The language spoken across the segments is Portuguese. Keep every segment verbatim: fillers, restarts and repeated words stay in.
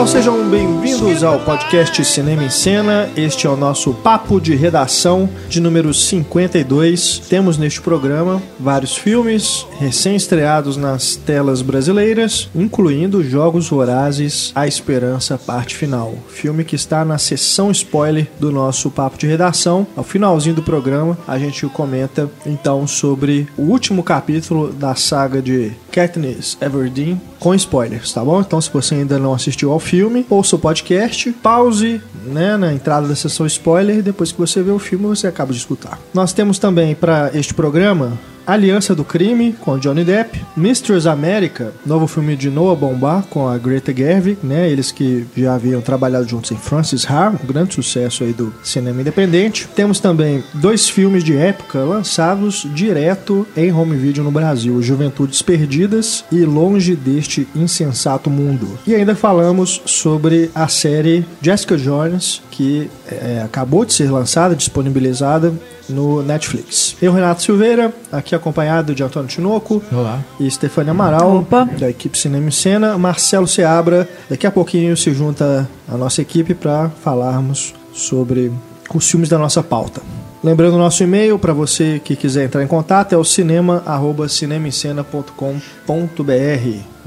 pessoal, sejam bem-vindos ao podcast Cinema em Cena. Este é o nosso papo de redação de número cinquenta e dois. Temos neste programa vários filmes recém-estreados nas telas brasileiras, incluindo Jogos Vorazes, A Esperança, parte final. Filme que está na seção spoiler do nosso papo de redação. Ao finalzinho do programa, a gente comenta então sobre o último capítulo da saga de Katniss Everdeen, com spoilers, tá bom? Então, se você ainda não assistiu ao filme, ouça o podcast, pause, né, na entrada da sessão spoiler, e depois que você vê o filme, você acaba de escutar. Nós temos também, para este programa, Aliança do Crime, com Johnny Depp, Mistress America, novo filme de Noah Baumbach, com a Greta Gerwig, né, eles que já haviam trabalhado juntos em Frances Ha, um grande sucesso aí do cinema independente. Temos também dois filmes de época lançados direto em home video no Brasil, Juventudes Perdidas e Longe Deste Insensato Mundo. E ainda falamos sobre a série Jessica Jones, que é, acabou de ser lançada, disponibilizada no Netflix. Eu, Renato Silveira, aqui acompanhado de Antônio Tinoco. Olá. E Stefania Amaral. Opa. Da equipe Cinema e Cena. Marcelo Seabra, daqui a pouquinho se junta à nossa equipe para falarmos sobre os filmes da nossa pauta. Lembrando o nosso e-mail, para você que quiser entrar em contato, é o cinema arroba cinema em cena ponto com ponto br.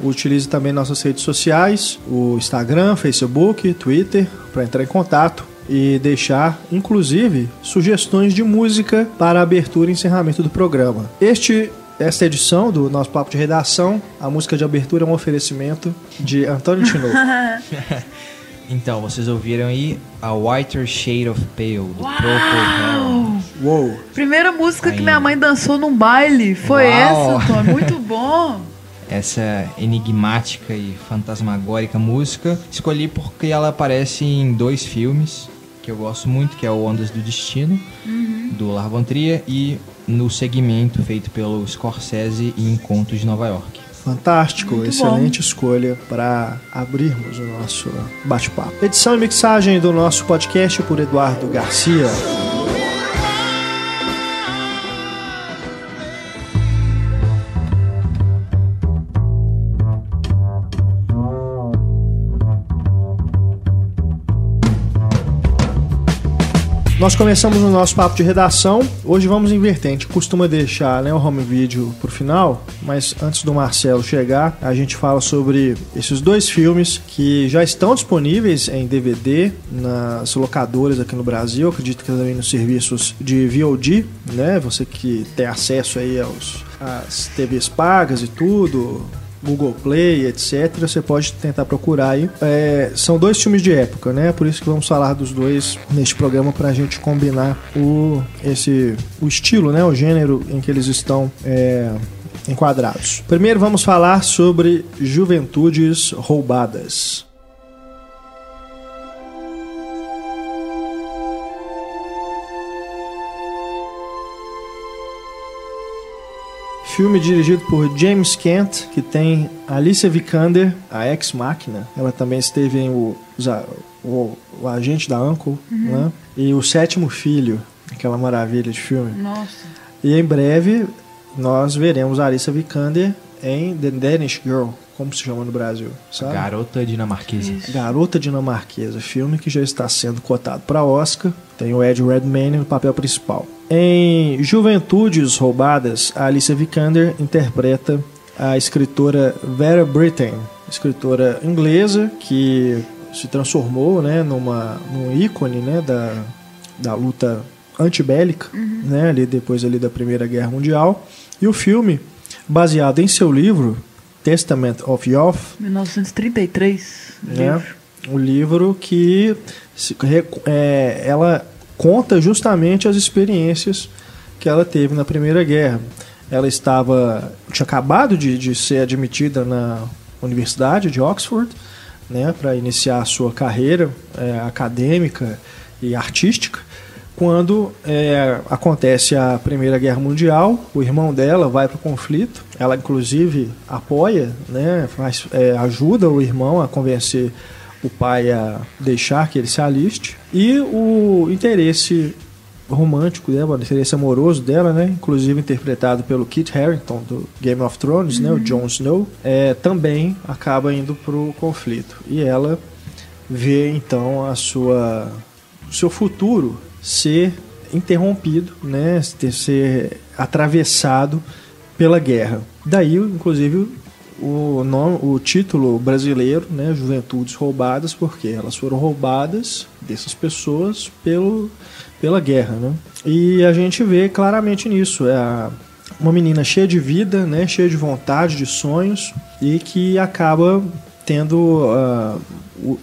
Utilize também nossas redes sociais, o Instagram, Facebook, Twitter, para entrar em contato e deixar, inclusive, sugestões de música para a abertura e encerramento do programa. Este... Esta edição do nosso Papo de Redação, a música de abertura é um oferecimento de Antônio Tinoco. Então, vocês ouviram aí a Whiter Shade of Pale, do Purple Hair. Uou. Primeira música aí que minha mãe dançou num baile foi Uau. Essa, Antônio. Muito bom. Essa enigmática e fantasmagórica música escolhi porque ela aparece em dois filmes que eu gosto muito, que é o Ondas do Destino, uhum. do Lars von Trier, e no segmento feito pelo Scorsese em Encontros de Nova York. Fantástico, muito excelente bom. Escolha para abrirmos o nosso bate-papo. Edição e mixagem do nosso podcast por Eduardo Garcia. Nós começamos o nosso papo de redação. Hoje vamos inverter. A gente costuma deixar, né, o home video pro final, mas antes do Marcelo chegar, a gente fala sobre esses dois filmes que já estão disponíveis em D V D nas locadoras aqui no Brasil. Acredito que também nos serviços de V O D, né? Você que tem acesso aí aos, às T Vs pagas e tudo, Google Play, etcétera. Você pode tentar procurar aí. É, são dois filmes de época, né? Por isso que vamos falar dos dois neste programa, pra gente combinar o, esse, o estilo, né? O gênero em que eles estão é, enquadrados. Primeiro vamos falar sobre Juventudes Roubadas. Filme dirigido por James Kent, que tem Alicia Vikander, a Ex Machina. Ela também esteve em O, o, o Agente da Uncle, uhum. né? E O Sétimo Filho, aquela maravilha de filme. Nossa. E em breve nós veremos a Alicia Vikander em The Danish Girl, como se chama no Brasil, sabe? Garota Dinamarquesa. Isso. Garota Dinamarquesa, filme que já está sendo cotado para Oscar. Tem o Ed Redmayne no papel principal. Em Juventudes Roubadas, a Alicia Vikander interpreta a escritora Vera Brittain, escritora inglesa que se transformou, né, numa, num ícone, né, da, da luta antibélica, uhum. né, ali depois ali da Primeira Guerra Mundial. E o filme, baseado em seu livro, Testament of Youth, mil novecentos e trinta e três, né, livro. Um livro que se, é, ela... conta justamente as experiências que ela teve na Primeira Guerra. Ela estava, tinha acabado de, de ser admitida na Universidade de Oxford, né, para iniciar a sua carreira é, acadêmica e artística, quando é, acontece a Primeira Guerra Mundial. O irmão dela vai para o conflito, ela inclusive apoia, né, faz, é, ajuda o irmão a convencer o pai a deixar que ele se aliste. E o interesse romântico dela, o interesse amoroso dela, né, inclusive interpretado pelo Kit Harington do Game of Thrones, uhum. né, o Jon Snow, é, também acaba indo pro conflito. E ela vê então a sua, o seu futuro ser interrompido, né, ser atravessado pela guerra. Daí, inclusive, o, nome, o título brasileiro, né, Juventudes Roubadas, porque elas foram roubadas dessas pessoas pelo, pela guerra, né? E a gente vê claramente nisso, é a, uma menina cheia de vida, né, cheia de vontade, de sonhos, e que acaba tendo, uh, o,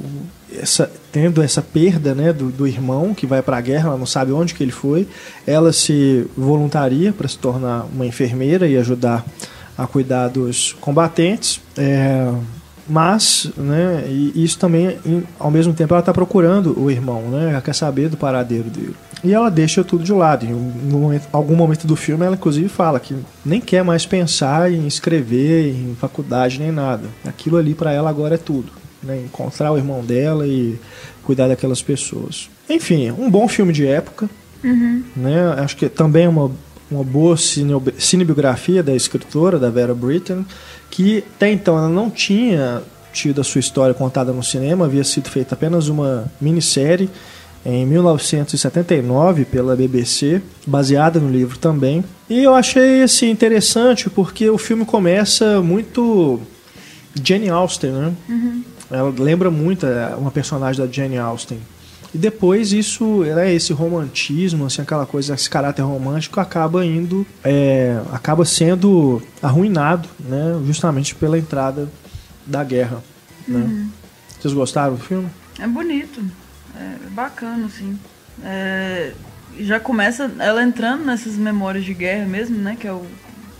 essa, tendo essa perda, né, do, do irmão que vai para a guerra, ela não sabe onde que ele foi, ela se voluntaria para se tornar uma enfermeira e ajudar a cuidar dos combatentes, é, mas, né, e isso também, em, ao mesmo tempo, ela está procurando o irmão, né, ela quer saber do paradeiro dele. E ela deixa tudo de lado. Em momento, algum momento do filme, ela inclusive fala que nem quer mais pensar em escrever, em faculdade, nem nada. Aquilo ali para ela agora é tudo, né? Encontrar o irmão dela e cuidar daquelas pessoas. Enfim, um bom filme de época. Uhum. Né? Acho que também é uma, uma boa cinebiografia da escritora, da Vera Brittain, que até então ela não tinha tido a sua história contada no cinema, havia sido feita apenas uma minissérie em mil novecentos e setenta e nove pela B B C, baseada no livro também. E eu achei assim, interessante porque o filme começa muito Jane Austen, né? Uhum. Ela lembra muito uma personagem da Jane Austen. E depois isso, né, esse romantismo, assim, aquela coisa, esse caráter romântico acaba indo, é, acaba sendo arruinado, né, justamente pela entrada da guerra, né? Uhum. Vocês gostaram do filme? É bonito. É bacana, assim. É, já começa ela entrando nessas memórias de guerra mesmo, né? Que é o,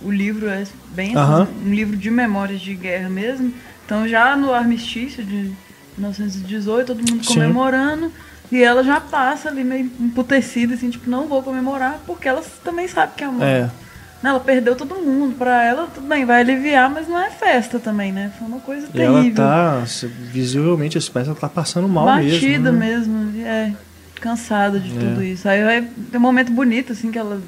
o livro é bem uhum. assim, um livro de memórias de guerra mesmo. Então já no armistício de mil novecentos e dezoito, todo mundo comemorando. Sim. E ela já passa ali meio emputecida, assim, tipo, não vou comemorar, porque ela também sabe que é uma... É. Ela perdeu todo mundo, pra ela tudo bem, vai aliviar, mas não é festa também, né? Foi uma coisa e terrível. Ela tá, visivelmente, essa peça tá passando mal. Batida mesmo. Batida, né? mesmo, é, cansada de é. tudo isso. Aí vai ter um momento bonito, assim, que ela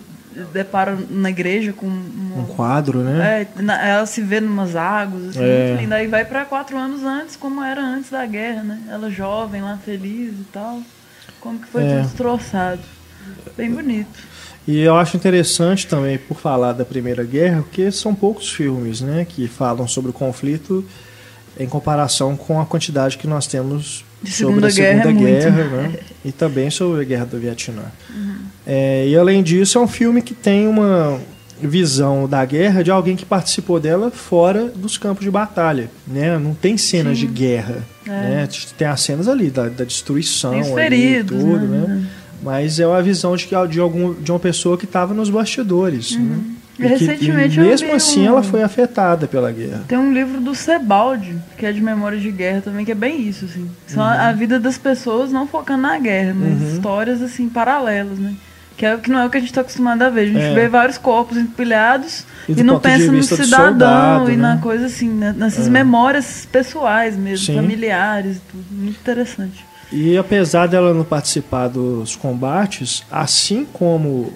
depara na igreja com... Uma, um quadro, né? É, na, ela se vê numas águas, assim, é. muito linda. Aí vai pra quatro anos antes, como era antes da guerra, né? Ela jovem, lá, feliz e tal. Como que foi é. destroçado. Bem bonito. E eu acho interessante também, por falar da Primeira Guerra, porque são poucos filmes, né, que falam sobre o conflito em comparação com a quantidade que nós temos sobre a Segunda Guerra, né, e também sobre a Guerra do Vietnã. Uhum. É, e além disso, é um filme que tem uma visão da guerra de alguém que participou dela fora dos campos de batalha, né? Não tem cenas Sim. de guerra, é. né? Tem as cenas ali da, da destruição, tem os feridos, ali, tudo, né? né? Mas é uma visão de, de, algum, de uma pessoa que estava nos bastidores. Uhum. Né? E recentemente que, e mesmo eu vi assim um... ela foi afetada pela guerra. Tem um livro do Sebaldi, que é de memórias de guerra também, que é bem isso, assim. São uhum. a, a vida das pessoas não focando na guerra, mas uhum. histórias assim, paralelas, né? Que, é, que não é o que a gente está acostumado a ver. A gente é. vê vários corpos empilhados e, e não pensa no cidadão soldado, e né? na coisa assim, nessas é. memórias pessoais mesmo, Sim. familiares e tudo. Muito interessante. E apesar dela não participar dos combates, assim como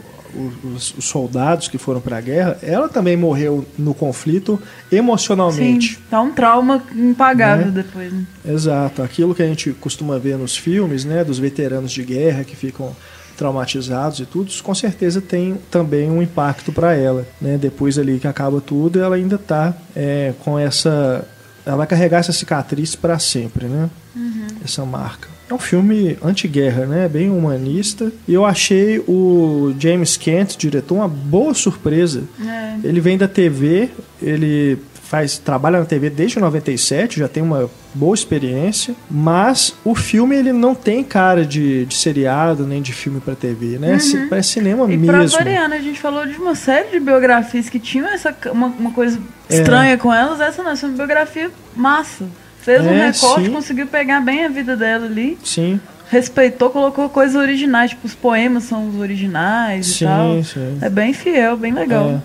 os, os soldados que foram para a guerra, ela também morreu no conflito emocionalmente. Sim, dá um trauma impagável, né? Depois. Né? Exato. Aquilo que a gente costuma ver nos filmes, né, dos veteranos de guerra que ficam traumatizados e tudo, com certeza tem também um impacto para ela, né? Depois ali que acaba tudo, ela ainda está é, com essa... Ela vai carregar essa cicatriz para sempre, né? Uhum. Essa marca. É um filme anti-guerra, né? Bem humanista. E eu achei o James Kent, diretor, uma boa surpresa. É. Ele vem da T V, ele faz, trabalha na T V desde noventa e sete, já tem uma boa experiência. Mas o filme ele não tem cara de, de seriado, nem de filme pra T V, né? Uhum. Parece cinema e mesmo. E pra variar, né? A gente falou de uma série de biografias que tinham essa, uma, uma coisa estranha é. com elas. Essa não, essa é uma biografia massa. Fez um é, recorte, sim. conseguiu pegar bem a vida dela ali. Sim. Respeitou, colocou coisas originais, tipo, os poemas são os originais sim, e tal. Sim. É bem fiel, bem legal. É.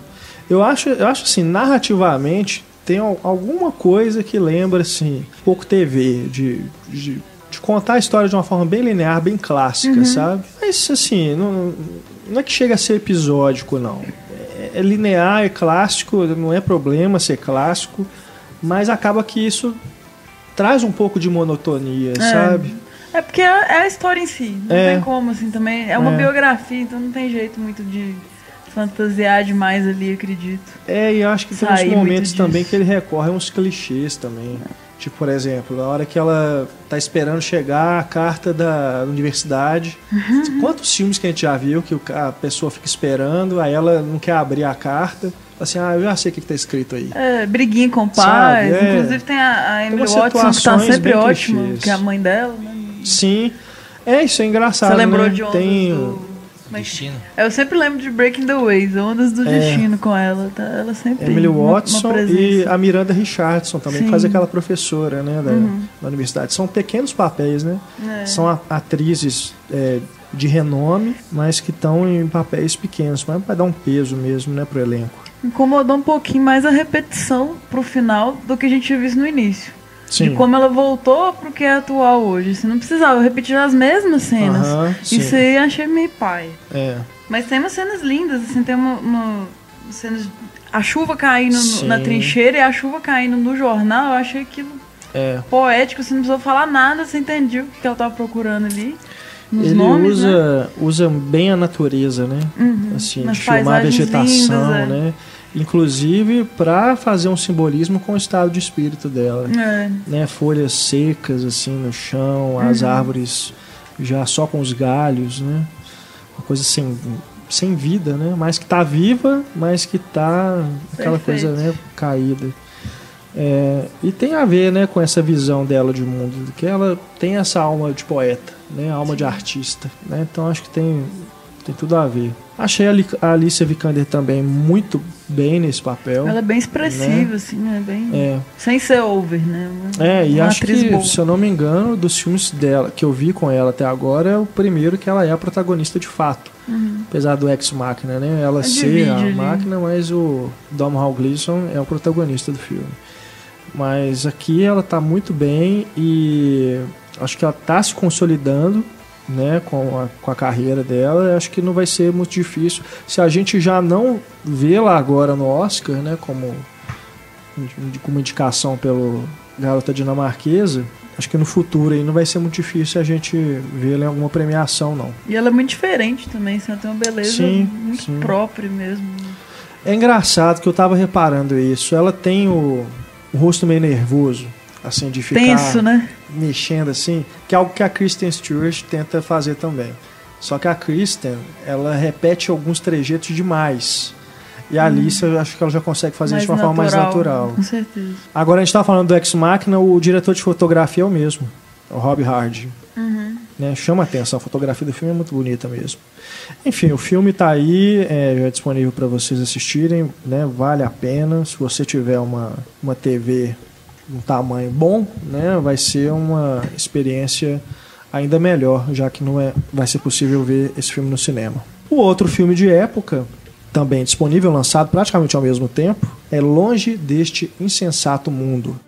Eu, acho, eu acho assim, narrativamente, tem alguma coisa que lembra, assim, um pouco T V, de, de, de contar a história de uma forma bem linear, bem clássica, uhum. sabe? Mas, assim, não, não é que chega a ser episódico, não. É, é linear, é clássico, não é problema ser clássico, mas acaba que isso... traz um pouco de monotonia, é. sabe? É porque é a história em si, não é. tem como, assim, também. É uma é. biografia, então não tem jeito muito de fantasiar demais ali, acredito. É, e eu acho que tem uns momentos também que ele recorre a uns clichês também. É. Tipo, por exemplo, na hora que ela tá esperando chegar a carta da universidade. Uhum. Quantos filmes que a gente já viu que a pessoa fica esperando, aí ela não quer abrir a carta. Assim, ah, eu já sei o que tá escrito aí. É, briguinha com o pai. Sabe, é. Inclusive tem a, a Emily Watson, que tá sempre ótima, que é a mãe dela, né? Sim. É, isso é engraçado. Você lembrou, né? de Ondas tem... do... Mas... Destino? Eu sempre lembro de Breaking the Ways, Ondas do é. Destino com ela. Tá? Ela sempre Emily Watson uma, uma e a Miranda Richardson também, Sim. que faz aquela professora, né, da, uhum. da universidade. São pequenos papéis, né? É. São atrizes... É, de renome, mas que estão em papéis pequenos, mas vai dar um peso mesmo, né, pro elenco. Incomodou um pouquinho mais a repetição pro final do que a gente tinha visto no início. Sim. De como ela voltou pro que é atual hoje. Você não precisava repetir as mesmas cenas. Uh-huh, Isso aí eu achei meio pai. É. Mas tem umas cenas lindas, assim, tem uma... uma cenas, a chuva caindo no, na trincheira e a chuva caindo no jornal, eu achei aquilo é. poético, você não precisou falar nada, você entendeu o que ela tava procurando ali. Nos ele nomes, usa, né? usa bem a natureza, né? Uhum. Assim, de filmar a vegetação, lindas, é. né? Inclusive para fazer um simbolismo com o estado de espírito dela. É. Né? Folhas secas, assim, no chão, uhum. as árvores já só com os galhos, né? Uma coisa sem, sem vida, né? Mas que tá viva, mas que tá aquela Perfeito. coisa, né? Caída. É, e tem a ver, né, com essa visão dela de mundo, que ela tem essa alma de poeta, né, alma Sim. de artista, né, então acho que tem, tem tudo a ver. Achei a Alicia Vikander também muito bem nesse papel. Ela é bem expressiva, né? assim, né, bem... É. Sem ser over, né. Uma, é, e acho que, boa. se eu não me engano, dos filmes dela, que eu vi com ela até agora, é o primeiro que ela é a protagonista de fato. Uhum. Apesar do Ex Machina, né, ela é ser a ali. máquina, mas o Domhnall Gleeson é o protagonista do filme. Mas aqui ela tá muito bem e acho que ela tá se consolidando, né, com a, com a carreira dela. Acho que não vai ser muito difícil. Se a gente já não vê lá agora no Oscar, né, como, como indicação pelo Garota Dinamarquesa, acho que no futuro aí não vai ser muito difícil a gente ver ela em alguma premiação, não. E ela é muito diferente também, assim, ela tem uma beleza sim, muito sim. própria mesmo. É engraçado que eu tava reparando isso. Ela tem o... o rosto meio nervoso, assim, de ficar Tenso, né? mexendo assim, que é algo que a Kristen Stewart tenta fazer também. Só que a Kristen, ela repete alguns trejeitos demais. E a hum. Alice, eu acho que ela já consegue fazer mais isso de uma natural, forma mais natural. Com certeza. Agora, a gente tá falando do Ex Machina, o diretor de fotografia é o mesmo, o Rob Hardy. Uhum. Né? Chama atenção, a fotografia do filme é muito bonita mesmo. Enfim, o filme tá aí, é, já é disponível para vocês assistirem, né? Vale a pena. Se você tiver uma, uma T V de um tamanho bom, né? Vai ser uma experiência ainda melhor, já que não é, vai ser possível ver esse filme no cinema. O outro filme de época, também disponível, lançado praticamente ao mesmo tempo, é Longe deste Insensato Mundo.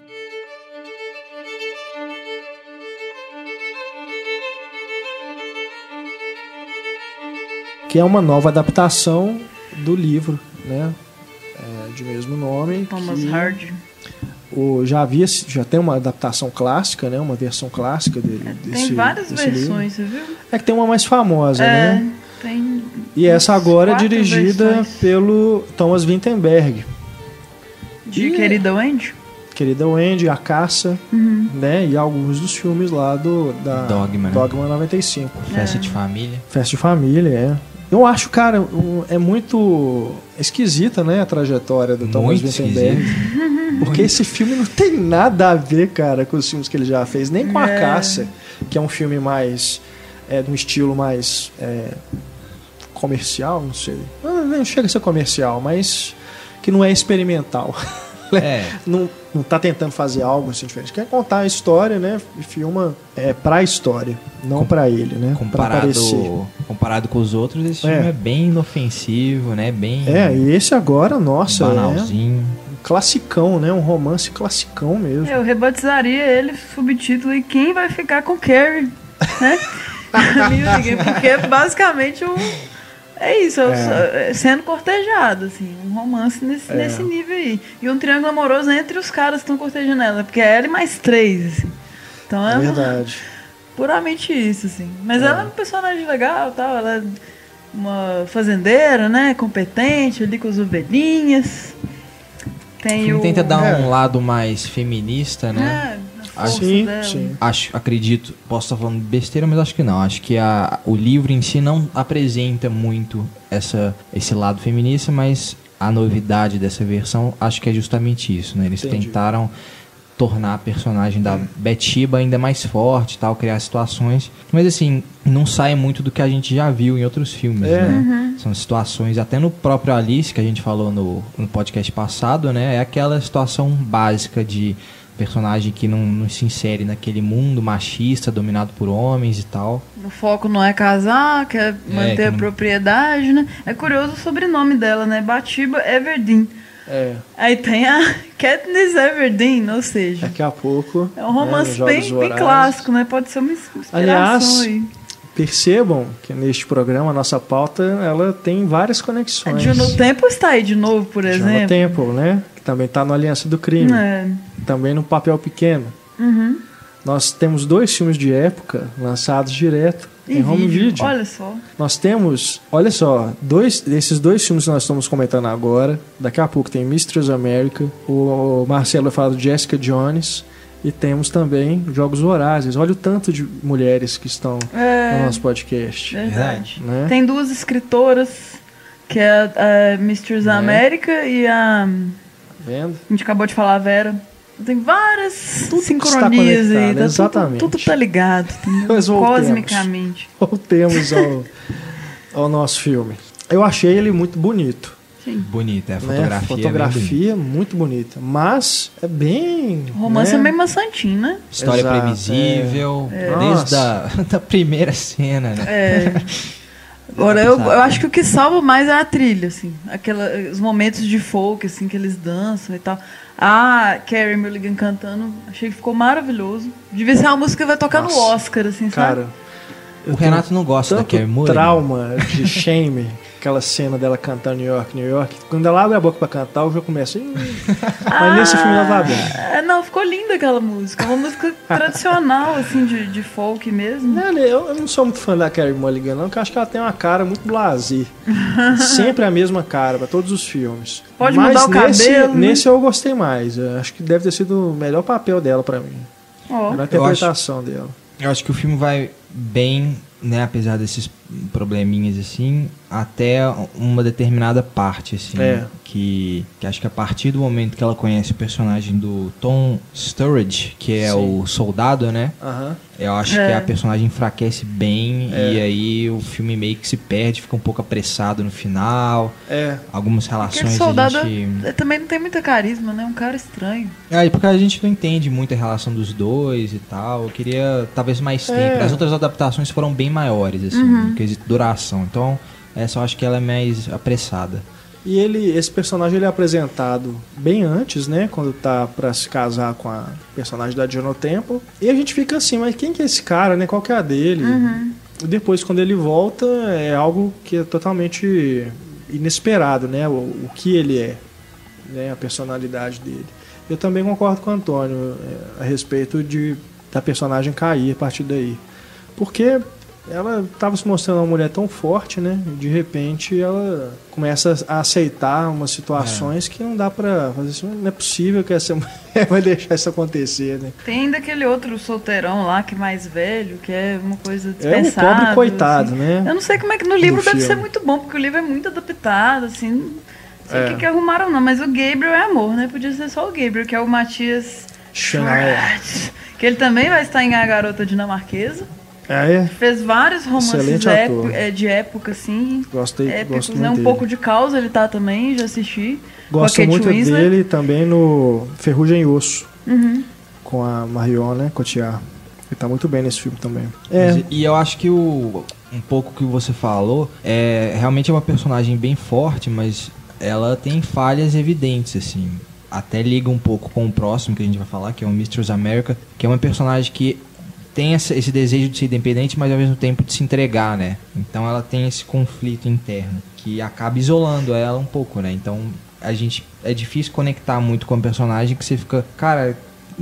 Que é uma nova adaptação do livro, né, é, de mesmo nome. Thomas Hardy. O, já havia, já tem uma adaptação clássica, né, uma versão clássica dele. É, desse, tem várias desse versões, livro. Você viu? É que tem uma mais famosa, é, né? Tem. E essa agora é dirigida versões. pelo Thomas Vinterberg. De e, Querida Wendy? Querida Wendy, A Caça, uhum. né? E alguns dos filmes lá do da Dogma, Dogma noventa e cinco. É. Festa de Família. Festa de Família, é. Eu acho, cara, é muito esquisita, né, a trajetória do Thomas Vinterberg. Porque esse filme não tem nada a ver, cara, com os filmes que ele já fez. Nem com é. A Caça, que é um filme mais... É, de um estilo mais... É, comercial, não sei. Não chega a ser comercial, mas... Que não é experimental. É. Não, não tá tentando fazer algo assim diferente. Quer contar a história, né? E filma é, pra história, não com, pra ele, né? Comparado, pra comparado com os outros, esse é. filme é bem inofensivo, né? Bem é, e esse agora, nossa, banalzinho. Né? Um classicão, né? Um romance classicão mesmo. Eu rebatizaria ele, subtítulo, e quem vai ficar com Carrie, né? Porque é basicamente o... Um... É isso, é. Sendo cortejado, assim, um romance nesse, é. nesse nível aí. E um triângulo amoroso entre os caras que estão cortejando ela, porque é ela e mais três, assim. Então é verdade. Uma, puramente isso, assim. Mas é. ela é um personagem legal, tal, ela é uma fazendeira, né, competente, ali com as ovelhinhas. Tem o filme o... tenta dar é. um lado mais feminista, né? É. Acho, sim, sim. Acho, acredito, posso estar falando besteira, mas acho que não. Acho que a, o livro em si não apresenta muito essa, esse lado feminista, mas a novidade dessa versão acho que é justamente isso, né? Eles Entendi. tentaram tornar a personagem da Bathsheba ainda mais forte, tal, criar situações, mas assim, não sai muito do que a gente já viu em outros filmes, é. né? Uhum. São situações, até no próprio Alice, que a gente falou no, no podcast passado, né? É aquela situação básica de personagem que não, não se insere naquele mundo machista, dominado por homens e tal. O foco não é casar, quer manter é, que a não... propriedade, né? É curioso o sobrenome dela, né? Bathsheba Everdeen. É. Aí tem a Katniss Everdeen, ou seja... Daqui a pouco... É um romance né, bem, bem clássico, né? Pode ser uma inspiração Aliás, aí. Percebam que neste programa, a nossa pauta, ela tem várias conexões. A Juno Temple está aí de novo, por Juno exemplo. Juno Temple, né? Que também está no Aliança do Crime. É. Também no Papel Pequeno. Uhum. Nós temos dois filmes de época lançados direto e em vídeo. home video. Olha só. Nós temos, olha só, dois, esses dois filmes que nós estamos comentando agora. Daqui a pouco tem Mistress America, o Marcelo vai falar do Jessica Jones. E temos também Jogos Vorazes. Olha o tanto de mulheres que estão é, no nosso podcast. Verdade. Né? Tem duas escritoras, que é a, a Mistress é. América e a... Vendo? A gente acabou de falar a Vera. Tem várias tudo sincronias está aí. Tá exatamente. Tudo, tudo tá ligado. Nós voltemos, cosmicamente. Voltemos ao, ao nosso filme. Eu achei ele muito bonito. Bonita, é a fotografia. Né? Fotografia é muito bonita, mas é bem. O romance né? é bem maçantinho, né? História Exato, previsível, é. desde a da, da primeira cena, né? É. Agora, eu, eu acho que o que salva mais é a trilha, assim. Aquela, os momentos de folk, assim, que eles dançam e tal. A Carrie Mulligan cantando, achei que ficou maravilhoso. Devia ser uma música que vai tocar Nossa. no Oscar, assim, cara, sabe? O Renato não gosta da Carrie Mulligan. Trauma de Shame. Aquela cena dela cantar New York, New York. Quando ela abre a boca pra cantar, eu já começo. Ah, mas nesse filme ela vai bem. Não, ficou linda aquela música. Uma música tradicional, assim, de, de folk mesmo. Não, eu, eu não sou muito fã da Carrie Mulligan, não, porque eu acho que ela tem uma cara muito blasé. Sempre a mesma cara pra todos os filmes. Pode mas mudar o nesse, cabelo. Nesse eu gostei mais. Eu acho que deve ter sido o melhor papel dela pra mim. Oh. A interpretação eu acho, dela. Eu acho que o filme vai bem. Né, apesar desses probleminhas assim, até uma determinada parte assim, é. que, que acho que a partir do momento que ela conhece o personagem do Tom Sturridge, que é Sim. o soldado, né? Uh-huh. Eu acho é. que a personagem enfraquece bem é. e aí o filme meio que se perde, fica um pouco apressado no final. É. Algumas relações Aquele soldado a gente... também não tem muita carisma, né? Um cara estranho. É, porque a gente não entende muito a relação dos dois e tal. Eu queria talvez mais tempo. É. As outras adaptações foram bem maiores, assim, uhum. no quesito duração. Então, essa eu acho que ela é mais apressada. E ele, esse personagem ele é apresentado bem antes, né? Quando tá pra se casar com a personagem da Juno Temple. E a gente fica assim, mas quem que é esse cara, né? Qual que é a dele? Uhum. E depois, quando ele volta, é algo que é totalmente inesperado, né? O, o que ele é, né? A personalidade dele. Eu também concordo com o Antônio a respeito de, da personagem cair a partir daí. Porque... ela estava se mostrando uma mulher tão forte, né? De repente ela começa a aceitar umas situações é. que não dá pra fazer assim. Não é possível que essa mulher vai deixar isso acontecer, né? Tem ainda aquele outro solteirão lá, que é mais velho, que é uma coisa dispensada. É um pobre coitado, assim. Né? Eu não sei como é que no livro no deve filme. ser muito bom, porque o livro é muito adaptado, assim. Não sei é. o que, que arrumaram não, mas o Gabriel é amor, né? Podia ser só o Gabriel, que é o Matias Schnellhardt. Que ele também vai estar em A Garota Dinamarquesa. Ah, é? Fez vários romances de época, de época, assim. Gostei, épicos, gosto né? Um dele. pouco de causa ele tá também, já assisti. Gosto muito Winslet. dele também no Ferrugem e Osso, uhum. com a Marion, né, Cotillard. Ele tá muito bem nesse filme também. É. Mas, e eu acho que o um pouco que você falou, é, realmente é uma personagem bem forte, mas ela tem falhas evidentes, assim. Até liga um pouco com o próximo que a gente vai falar, que é o Mistress America, que é uma personagem que tem essa, esse desejo de ser independente, mas ao mesmo tempo de se entregar, né? Então ela tem esse conflito interno que acaba isolando ela um pouco, né? Então a gente, é difícil conectar muito com a personagem, que você fica, cara,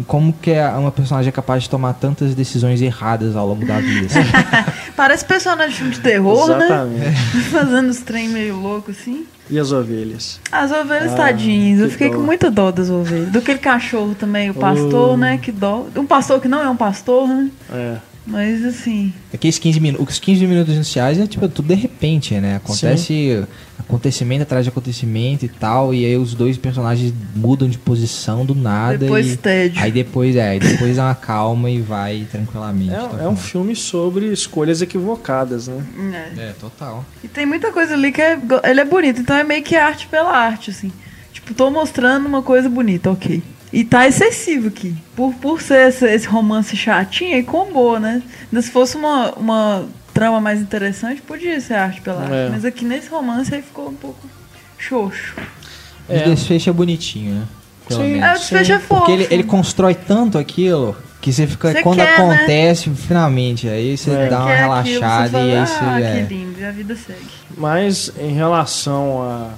como que uma personagem é capaz de tomar tantas decisões erradas ao longo da vida? Assim? Parece personagem de filme de terror, exatamente, né? Fazendo os trem meio louco, assim. E as ovelhas? As ovelhas, ah, tadinhas. Eu fiquei dó. com muita dó das ovelhas. Do aquele cachorro também, o pastor, oh. né? Que dó. Um pastor que não é um pastor, né? É. Mas, assim... Aqueles quinze minutos, os quinze minutos iniciais é, tipo, tudo de repente, né? Acontece... Sim. Acontecimento atrás de acontecimento e tal, e aí os dois personagens mudam de posição do nada. Depois e... tédio. Aí depois, é, aí depois dá uma calma e vai tranquilamente. É, tá é um filme sobre escolhas equivocadas, né? É. é, total. E tem muita coisa ali que é, ele é bonito, então é meio que arte pela arte, assim. Tipo, tô mostrando uma coisa bonita, ok. E tá excessivo aqui. Por, por ser esse, esse romance chatinho, aí combou, né? Se fosse uma... uma... trama mais interessante, podia ser arte pela arte. É. Mas aqui nesse romance aí ficou um pouco xoxo. É. O desfecho é bonitinho, né? Pelo sim, menos. É, o desfecho sim. é fofo. Porque ele, ele constrói tanto aquilo que você fica... Você quando quer, acontece, né? Finalmente, aí você é. dá uma relaxada aquilo, e aí você... Ah, é. que lindo, e a vida segue. Mas em relação a,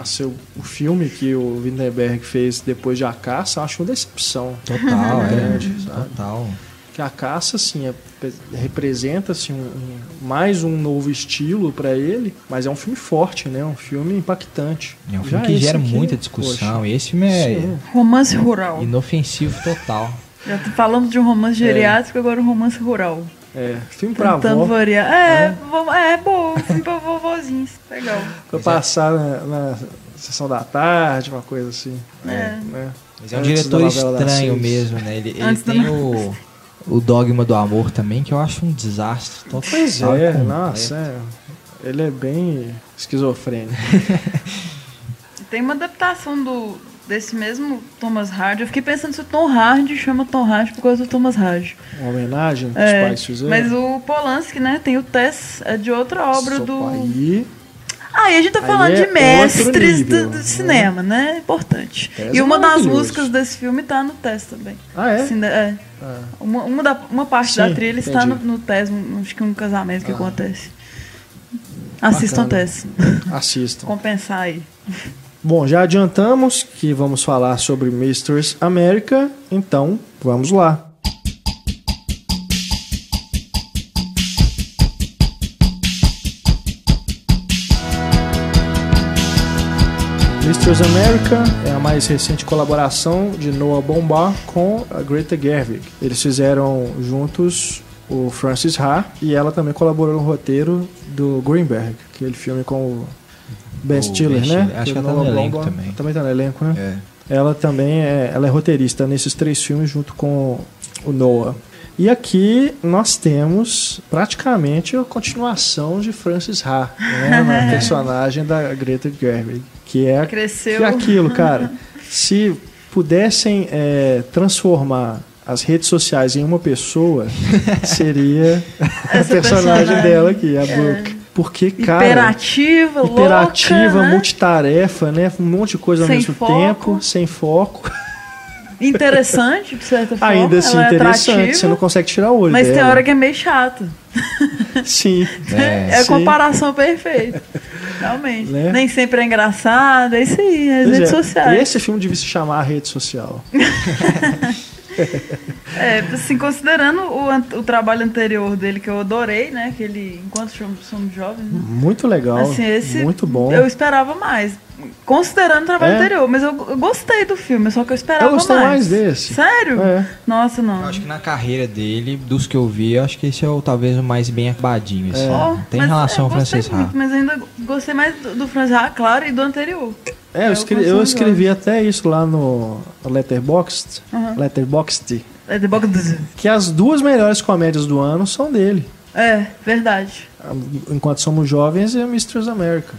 a seu, o filme que o Vindenberg fez depois de A Caça, eu acho uma decepção. Total, é. Grande, sabe? Total. A caça, assim, é, representa assim, um, um, mais um novo estilo pra ele, mas é um filme forte, né? Um filme impactante. É um filme Já que gera aqui, muita discussão. Poxa, esse filme é... Sim. Romance rural. Inofensivo total. Já falamos de um romance geriátrico, é. agora um romance rural. É, filme Tentando pra avó. Variar. É, é, é bom, filme pra vovozinhos. Legal. Pra passar na, na sessão da tarde, uma coisa assim. É. é né? Mas é um Antes diretor estranho mesmo, né? Ele, ele tem da... o... O Dogma do Amor também, que eu acho um desastre. Total. Pois é, nossa, é. ele é bem esquizofrênico. Tem uma adaptação do, desse mesmo Thomas Hardy. Eu fiquei pensando se o Tom Hardy chama Tom Hardy por causa do Thomas Hardy. Uma homenagem que é, os pais fizeram. Mas o Polanski, né, tem o Tess, é de outra obra Sopa do... Aí. Aí ah, a gente tá falando é de mestres nível, do, do cinema, né? né? Importante. Tese e uma das músicas desse filme tá no Teste também. Ah, é? Assim, é. Ah. Uma, uma, da, uma parte Sim, da trilha entendi. está no, no Teste, acho que um casamento que ah. acontece. Assistam o Teste. Assistam. Compensar aí. Bom, já adiantamos que vamos falar sobre Mistress America, então vamos lá. Mistress America é a mais recente colaboração de Noah Baumbach com a Greta Gerwig. Eles fizeram juntos o Frances Ha e ela também colaborou no roteiro do Greenberg, aquele filme com o Ben o Stiller, ben né? Stiller. Acho que ela tá no elenco Baumbach. também. Também tá no elenco, né? É. Ela também é, ela é roteirista nesses três filmes junto com o Noah. E aqui nós temos praticamente a continuação de Frances Ha, né? A personagem da Greta Gerwig. Que é, Cresceu. que é aquilo, cara. Se pudessem é, transformar as redes sociais em uma pessoa, seria a personagem, personagem dela aqui, a Brooke. É. Porque, cara... Hiperativa, louca, Hiperativa, né? multitarefa, né? Um monte de coisa ao sem mesmo foco. tempo, sem foco. Interessante, de certa forma. Ainda assim, ela interessante. É você não consegue tirar o olho Mas dela. Tem hora que é meio chato. Sim. É, é a sim. comparação perfeita. Realmente. Né? Nem sempre é engraçado. É isso aí, as pois redes é. sociais. E esse filme devia se chamar Rede Social. É, assim, considerando o, o trabalho anterior dele, que eu adorei, né? Que ele, Enquanto Somos Jovens. Né? Muito legal. Assim, esse, muito bom. Eu esperava mais. Considerando o trabalho é. anterior, mas eu, eu gostei do filme, só que eu esperava mais. Eu gostei mais, mais desse. Sério? É. Nossa, não. Eu acho que na carreira dele, dos que eu vi, eu acho que esse é o, talvez o mais bem acabadinho. É. Assim. Oh, tem relação é, ao Frances Ha. Mas ainda gostei mais do, do Frances Ha, claro, e do anterior. É, eu, eu, escrevi, eu escrevi até isso lá no Letterboxd. Uhum. Letterboxd. Letterboxd. Que as duas melhores comédias do ano são dele. É, verdade. Enquanto Somos Jovens e Mistress America.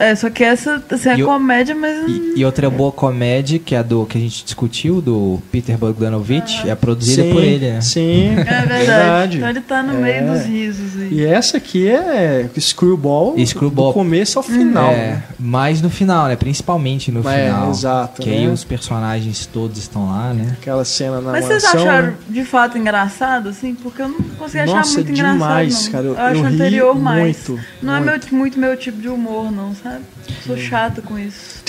É, só que essa assim, é o, comédia, mas... E, e outra boa comédia, que é a do que a gente discutiu, do Peter Bogdanovich, ah, é produzida sim, por ele, né? Sim, é verdade. verdade. Então ele tá no é. meio dos risos. Aí. E essa aqui é Screwball, Screwball. do começo ao final. É, né? Mas no final, né? Principalmente no mas, final. É, exato. Que né? aí os personagens todos estão lá, né? Aquela cena na mas mansão. Mas vocês acharam, né? de fato, engraçado, assim? Porque eu não consegui Nossa, achar muito demais, engraçado, cara, eu, eu acho eu anterior ri mais. Muito, não muito. é meu, muito meu tipo de humor, não, sabe? Sou chato com isso.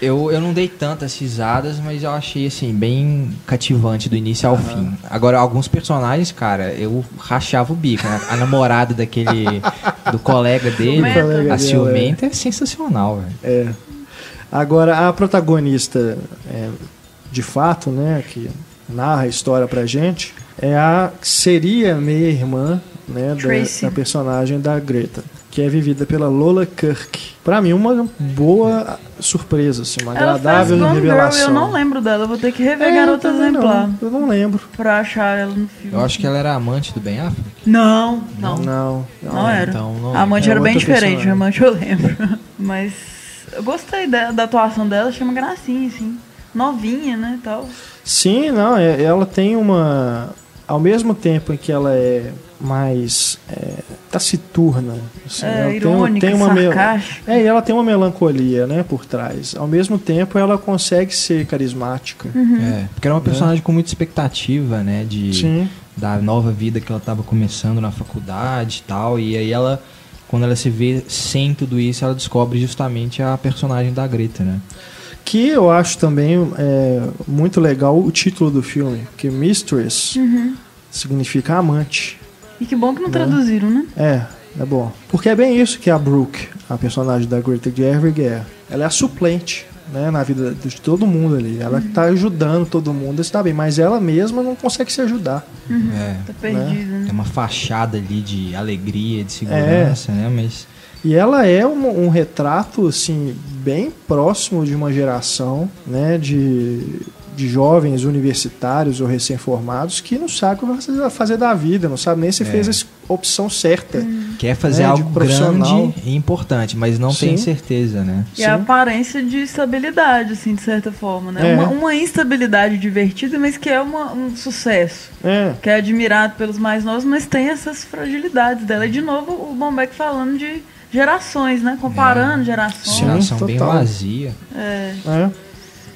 Eu, eu não dei tantas risadas, mas eu achei, assim, bem cativante do início ao uhum. fim. Agora, alguns personagens, cara, eu rachava o bico. Né? A namorada daquele... do colega dele, colega a ciumenta, é, é sensacional, velho. É. Agora, a protagonista, é, de fato, né, que narra a história pra gente, é a... seria meia-irmã, né, da, da personagem da Greta, que é vivida pela Lola Kirk. Pra mim, uma boa surpresa, assim, uma ela agradável revelação. Girl, eu não lembro dela, vou ter que rever é, Garota Exemplar. Não, eu não lembro. Pra achar ela no filme. Eu acho que ela era amante do Ben Affleck. Não, não. Não, não, não, não era. Então, não a amante era, era bem diferente, personagem. A amante eu lembro. Mas eu gostei da, da atuação dela, achei uma gracinha, assim. Novinha, né, tal. Sim, não, é, ela tem uma... Ao mesmo tempo em que ela é... mais é, taciturna, assim, é, ela irônica, tem, tem uma sarcástica. É, e ela tem uma melancolia, né, por trás. Ao mesmo tempo, ela consegue ser carismática. Uhum. É, porque era uma personagem é. com muita expectativa, né, de Sim. da nova vida que ela estava começando na faculdade e tal. E aí ela, quando ela se vê sem tudo isso, ela descobre justamente a personagem da Greta, né? Que eu acho também é, muito legal o título do filme, que Mistress uhum. significa amante. E que bom que não traduziram, né? É, é bom. Porque é bem isso que a Brooke, a personagem da Greta Gerwig, é. Ela é a suplente, né, na vida de todo mundo ali. Ela uhum. tá ajudando todo mundo, está bem. Mas ela mesma não consegue se ajudar. Uhum. É. Tá perdida, né? Tem uma fachada ali de alegria, de segurança, é. né? Mas... E ela é um, um retrato, assim, bem próximo de uma geração, né, de... de jovens universitários ou recém-formados que não sabe o que vai fazer da vida, não sabe nem se é. fez a opção certa. Hum. Quer fazer né, algo grande e importante, mas não Sim. tem certeza, né? E Sim. a aparência de estabilidade, assim, de certa forma, né? É. Uma, uma instabilidade divertida, mas que é uma, um sucesso. É. Que é admirado pelos mais novos, mas tem essas fragilidades dela. E, de novo, o Baumbach falando de gerações, né? Comparando é. gerações. Geração Total. bem vazia. É. é.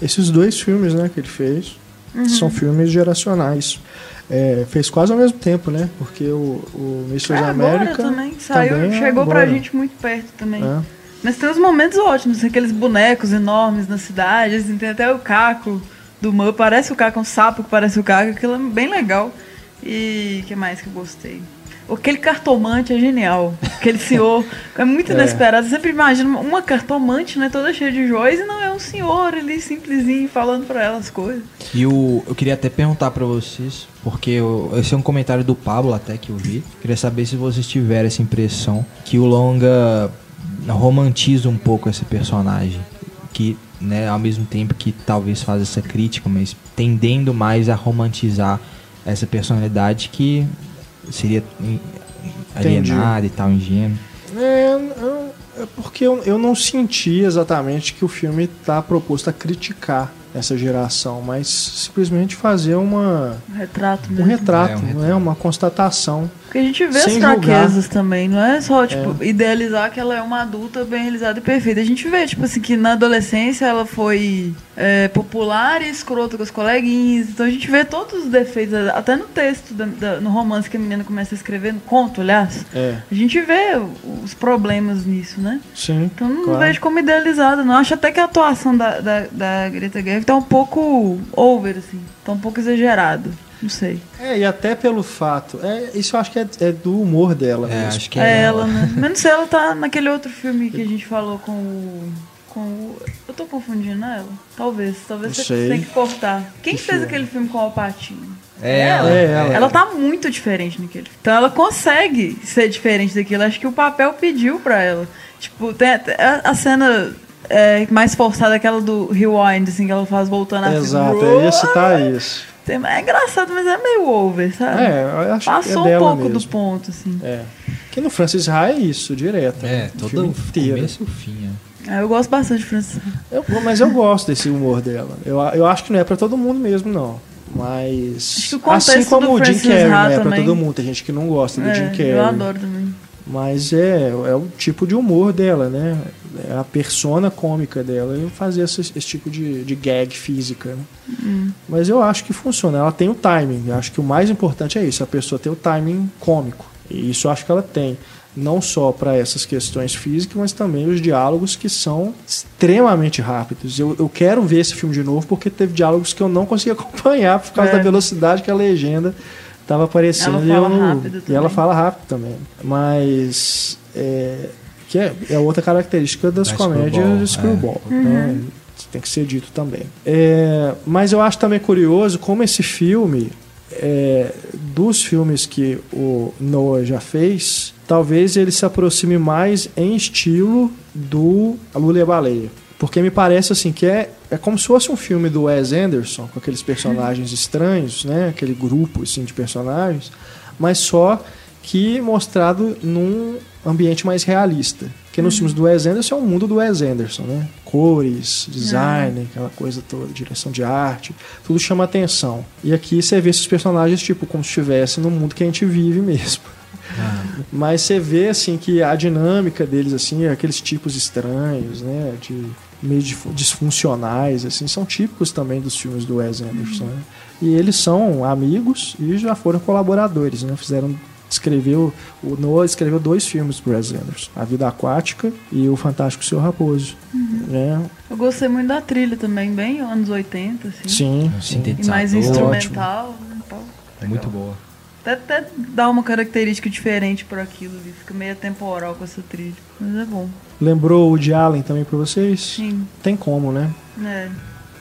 Esses dois filmes, né, que ele fez, uhum. são filmes geracionais. É, fez quase ao mesmo tempo, né? Porque o, o Mistress America também saiu, também chegou agora. pra gente muito perto também. É. Mas tem uns momentos ótimos, aqueles bonecos enormes na cidade, assim, tem até o Caco do Mão, parece o Caco, um sapo que parece o Caco, aquilo é bem legal. E o que mais que eu gostei? Aquele cartomante é genial. Aquele senhor é muito inesperado. Você sempre imagina uma cartomante, né, toda cheia de joias, e não é um senhor ali simplesinho falando pra ela as coisas. E o, eu queria até perguntar pra vocês, porque eu, esse é um comentário do Pablo até que eu vi. Queria saber se vocês tiveram essa impressão que o longa romantiza um pouco esse personagem. Que, né, ao mesmo tempo que talvez faz essa crítica, mas tendendo mais a romantizar essa personalidade que... seria alienado Entendi. e tal, ingênuo. É, é porque eu, eu não senti exatamente que o filme está proposto a criticar essa geração, mas simplesmente fazer uma... Um retrato mesmo. Um retrato, é, um retrato. Né? Uma constatação. Porque a gente vê as fraquezas julgar. também, não é só tipo, é. idealizar que ela é uma adulta bem realizada e perfeita. A gente vê tipo assim, que na adolescência ela foi é, popular e escrota com os coleguinhas, então a gente vê todos os defeitos, até no texto, da, da, no romance que a menina começa a escrever, no conto, aliás, é. a gente vê os problemas nisso, né? Sim, então não claro. vejo como idealizada, não. Acho até que a atuação da, da, da Greta Gerwig tá um pouco over, assim, tá um pouco exagerado, não sei. É, e até pelo fato, é, isso eu acho que é, é do humor dela é, mesmo. Acho que é, é ela, ela, né? Mas não sei, ela tá naquele outro filme que a gente falou com o... Com o... Eu tô confundindo ela? Talvez, talvez não você sei. tenha que cortar. Quem que fez filme? aquele filme com o Alpatino? É ela, é ela. Ela tá muito diferente naquele filme. Então ela consegue ser diferente daquilo, acho que o papel pediu pra ela. Tipo, tem a, a cena... É, mais forçada aquela do rewind, assim, que ela faz voltando a Exato, é isso, tá isso. É engraçado, mas é meio over, sabe? É, eu acho Passou que é um pouco mesmo. do ponto, assim. É. Que no Frances Ha é isso, direto. É, todo o começo e o fim, é. Eu gosto bastante de Frances Ha. Mas eu gosto desse humor dela. Eu, eu acho que não é pra todo mundo mesmo, não. Mas assim como o Jim Carrey, né, pra todo mundo, tem gente que não gosta do é, Jim Carrey. Eu adoro também. Mas é, é o tipo de humor dela, né? É a persona cômica dela. Eu fazia esse, esse tipo de, de gag física, né? Hum. Mas eu acho que funciona. Ela tem o timing. Eu acho que o mais importante é isso. A pessoa tem o timing cômico. E isso eu acho que ela tem. Não só para essas questões físicas, mas também os diálogos que são extremamente rápidos. Eu, eu quero ver esse filme de novo, porque teve diálogos que eu não consegui acompanhar por causa é. da velocidade que a legenda estava aparecendo. Ela fala e, eu, rápido e ela fala rápido também. Mas é, que é, é outra característica das da comédias screwball. É. Né? Uhum. Tem que ser dito também. É, mas eu acho também curioso como esse filme... É, dos filmes que o Noah já fez, talvez ele se aproxime mais em estilo do A Lula e a Baleia, porque me parece assim que é, é como se fosse um filme do Wes Anderson, com aqueles personagens estranhos, né? Aquele grupo assim, de personagens, mas só que mostrado num ambiente mais realista, porque nos uhum. filmes do Wes Anderson é o mundo do Wes Anderson, né? Cores, design, ah. aquela coisa toda, direção de arte, tudo chama atenção. E aqui você vê esses personagens tipo como se estivesse no mundo que a gente vive mesmo. Ah. Mas você vê assim que a dinâmica deles assim, aqueles tipos estranhos, né, de meio disfuncionais assim, são típicos também dos filmes do Wes Anderson, uhum. né? E eles são amigos e já foram colaboradores, né? Fizeram Escreveu, o Noah escreveu dois filmes pro Wes Anderson, A Vida Aquática e O Fantástico Senhor Raposo. Uhum. Né? Eu gostei muito da trilha também, bem anos oitenta, assim. Sim, sim. E mais instrumental. É muito boa. Até, até dá uma característica diferente para aquilo, viu? Fica meio atemporal com essa trilha, mas é bom. Lembrou o Woody Allen também para vocês? Sim. Tem como, né? É.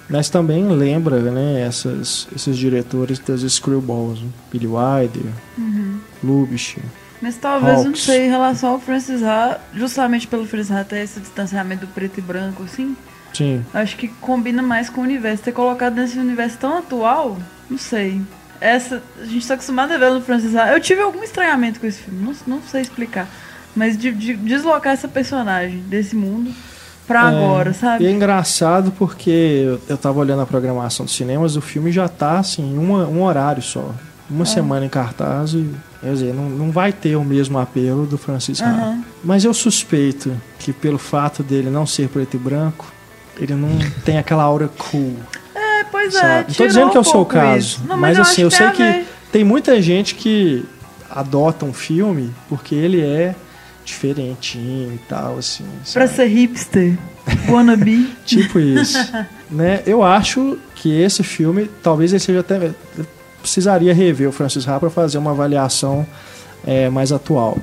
Mas também lembra, né, essas, esses diretores das screwballs, né? Billy Wilder, uhum. Lubitsch, mas talvez, Hawks. Não sei, em relação ao Frances Ha, justamente pelo Frances Ha ter esse distanciamento do preto e branco, assim, sim. Acho que combina mais com o universo. Ter colocado nesse universo tão atual, não sei. Essa, a gente está acostumado a ver no Frances Ha. Eu tive algum estranhamento com esse filme, não, não sei explicar, mas de, de deslocar essa personagem desse mundo... pra agora, é, sabe? E é engraçado porque eu tava olhando a programação dos cinemas, o filme já tá, assim, uma, um horário só. Uma é. semana em cartaz e, quer dizer, não, não vai ter o mesmo apelo do Frances Ha. Uhum. Mas eu suspeito que pelo fato dele não ser preto e branco, ele não tem aquela aura cool. É, pois sabe? É. Não tô dizendo que é o seu caso, não, mas, mas eu assim, eu sei que ver. Tem muita gente que adota um filme porque ele é diferentinho e tal, assim. Sabe? Pra ser hipster, wannabe. Tipo isso. Né? Eu acho que esse filme, talvez ele seja até... Eu precisaria rever o Frances Ha pra fazer uma avaliação é, mais atual.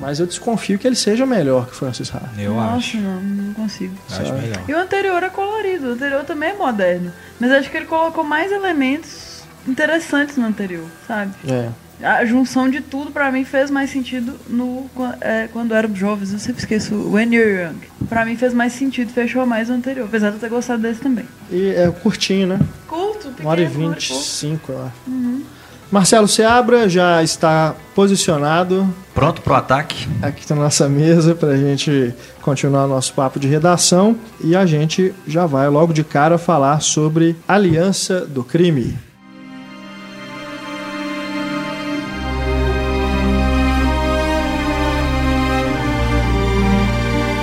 Mas eu desconfio que ele seja melhor que o Frances Ha. Eu Nossa, acho. Não, não consigo. Acho melhor. E o anterior é colorido, o anterior também é moderno. Mas acho que ele colocou mais elementos interessantes no anterior, sabe? É. A junção de tudo, pra mim, fez mais sentido no, é, quando eu era jovem. Eu sempre esqueço, When You're Young. Pra mim fez mais sentido, fechou mais o anterior. Apesar de eu ter gostado desse também. E é curtinho, né? Curto, pequeno. uma hora e vinte e cinco, eu acho. Uhum. Marcelo Seabra já está posicionado. Pronto pro ataque. Aqui na nossa mesa pra gente continuar o nosso papo de redação. E a gente já vai logo de cara falar sobre Aliança do Crime.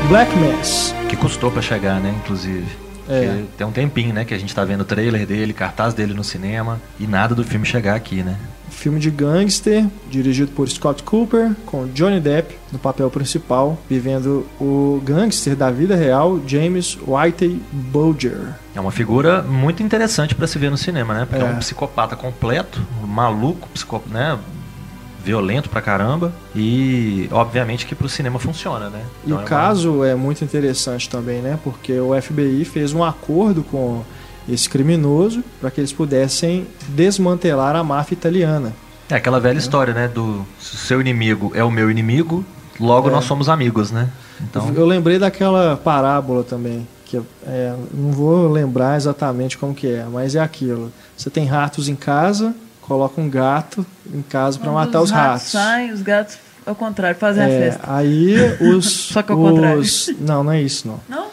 Black Mass. Que custou pra chegar, né, inclusive. É. Tem um tempinho, né, que a gente tá vendo o trailer dele, cartaz dele no cinema, e nada do filme chegar aqui, né. Filme de gangster, dirigido por Scott Cooper, com Johnny Depp no papel principal, vivendo o gangster da vida real, James Whitey Bulger. É uma figura muito interessante pra se ver no cinema, né, porque é, é um psicopata completo, um maluco, psicopata, né, violento pra caramba, e obviamente que pro cinema funciona, né? Então, e o é caso uma... é muito interessante também, né? Porque o F B I fez um acordo com esse criminoso para que eles pudessem desmantelar a máfia italiana. É aquela velha é. história, né? Do seu inimigo é o meu inimigo, logo é. nós somos amigos, né? Então... Eu lembrei daquela parábola também, que é, não vou lembrar exatamente como que é, mas é aquilo. Você tem ratos em casa... Coloca um gato em casa para matar os ratos. Sai, os gatos Ao contrário, fazem é, a festa. Aí os... Só que ao os, contrário. Não, não é isso, não. Não?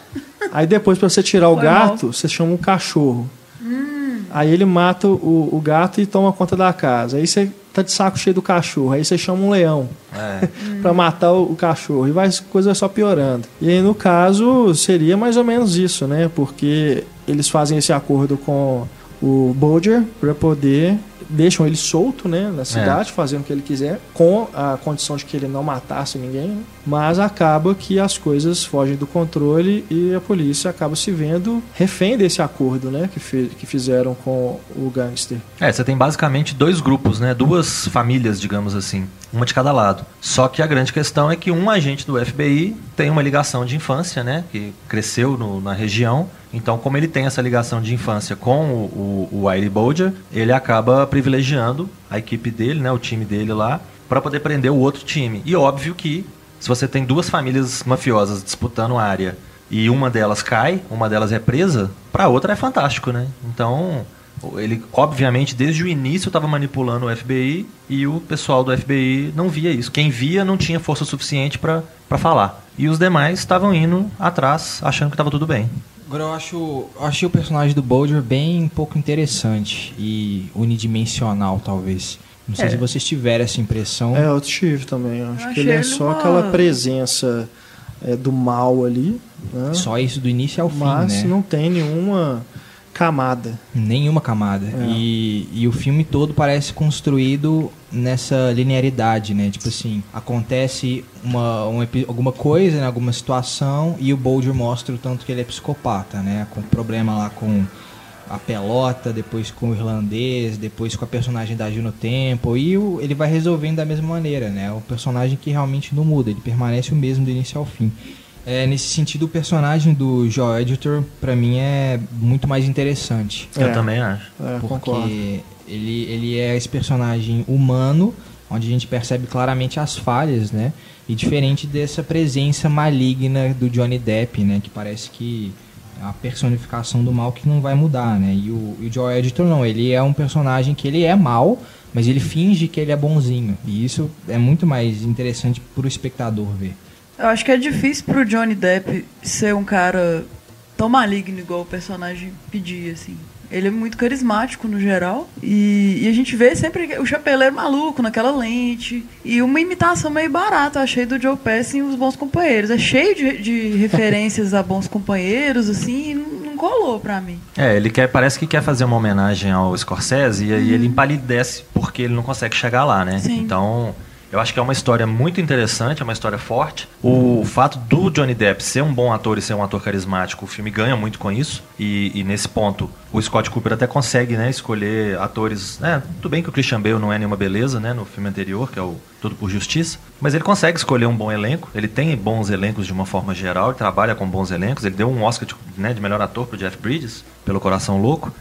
Aí depois, para você tirar o Foi gato, mal. Você chama um cachorro. Hum. Aí ele mata o, o gato e toma conta da casa. Aí você tá de saco cheio do cachorro. Aí você chama um leão é. para matar o, o cachorro. E vai, a coisa vai só piorando. E aí, no caso, seria mais ou menos isso, né? Porque eles fazem esse acordo com o Bulger para poder... Deixam ele solto, né, na cidade, é. fazendo o que ele quiser, com a condição de que ele não matasse ninguém, né? Mas acaba que as coisas fogem do controle e a polícia acaba se vendo refém desse acordo, né, que, fez, que fizeram com o gangster. É, você tem basicamente dois grupos, né, duas famílias, digamos assim, uma de cada lado. Só que a grande questão é que um agente do F B I tem uma ligação de infância, né, que cresceu no, na região. Então, como ele tem essa ligação de infância com o, o, o Whitey Bulger, ele acaba privilegiando a equipe dele, né, o time dele lá, para poder prender o outro time. E óbvio que, se você tem duas famílias mafiosas disputando a área e uma delas cai, uma delas é presa, para a outra é fantástico, né? Então, ele, obviamente, desde o início estava manipulando o F B I e o pessoal do F B I não via isso. Quem via não tinha força suficiente para para falar. E os demais estavam indo atrás, achando que estava tudo bem. Agora, eu acho, achei o personagem do Bulger bem pouco interessante e unidimensional, talvez. Não sei é. se vocês tiveram essa impressão. É, eu tive também. Eu acho eu que ele é só uma... aquela presença é, do mal ali. Né? Só isso do início ao Mas fim, né? Mas não tem nenhuma camada. Nenhuma camada. É. E, e o filme todo parece construído nessa linearidade, né? Tipo assim, acontece uma, uma, alguma coisa, né? Alguma situação e o Bulger mostra o tanto que ele é psicopata, né? Com problema lá com a pelota, depois com o irlandês, depois com a personagem da Juno Temple e o, ele vai resolvendo da mesma maneira, né? O personagem que realmente não muda, ele permanece o mesmo do início ao fim. É, nesse sentido, o personagem do Joel Edgerton, pra mim, é muito mais interessante. Eu é, também acho. É, porque concordo. Ele, ele é esse personagem humano, onde a gente percebe claramente as falhas, né? E diferente dessa presença maligna do Johnny Depp, né? Que parece que é a personificação do mal que não vai mudar, né? E o, e o Joel Edgerton, não. Ele é um personagem que ele é mal, mas ele finge que ele é bonzinho. E isso é muito mais interessante pro espectador ver. Eu acho que é difícil pro Johnny Depp ser um cara tão maligno igual o personagem pedia, assim. Ele é muito carismático no geral e, e a gente vê sempre o chapeleiro maluco naquela lente e uma imitação meio barata, eu achei, do Joe Pesci em Os Bons Companheiros. É cheio de, de referências a Bons Companheiros, assim, e não, não colou pra mim. É, ele quer, parece que quer fazer uma homenagem ao Scorsese e aí hum. ele empalidece porque ele não consegue chegar lá, né? Sim. Então... Eu acho que é uma história muito interessante, é uma história forte. O fato do Johnny Depp ser um bom ator e ser um ator carismático, o filme ganha muito com isso. E, e nesse ponto, o Scott Cooper até consegue, né, escolher atores... Né, tudo bem que o Christian Bale não é nenhuma beleza, né, no filme anterior, que é o Tudo por Justiça. Mas ele consegue escolher um bom elenco. Ele tem bons elencos de uma forma geral, ele trabalha com bons elencos. Ele deu um Oscar de, né, de melhor ator pro Jeff Bridges, pelo Coração Louco.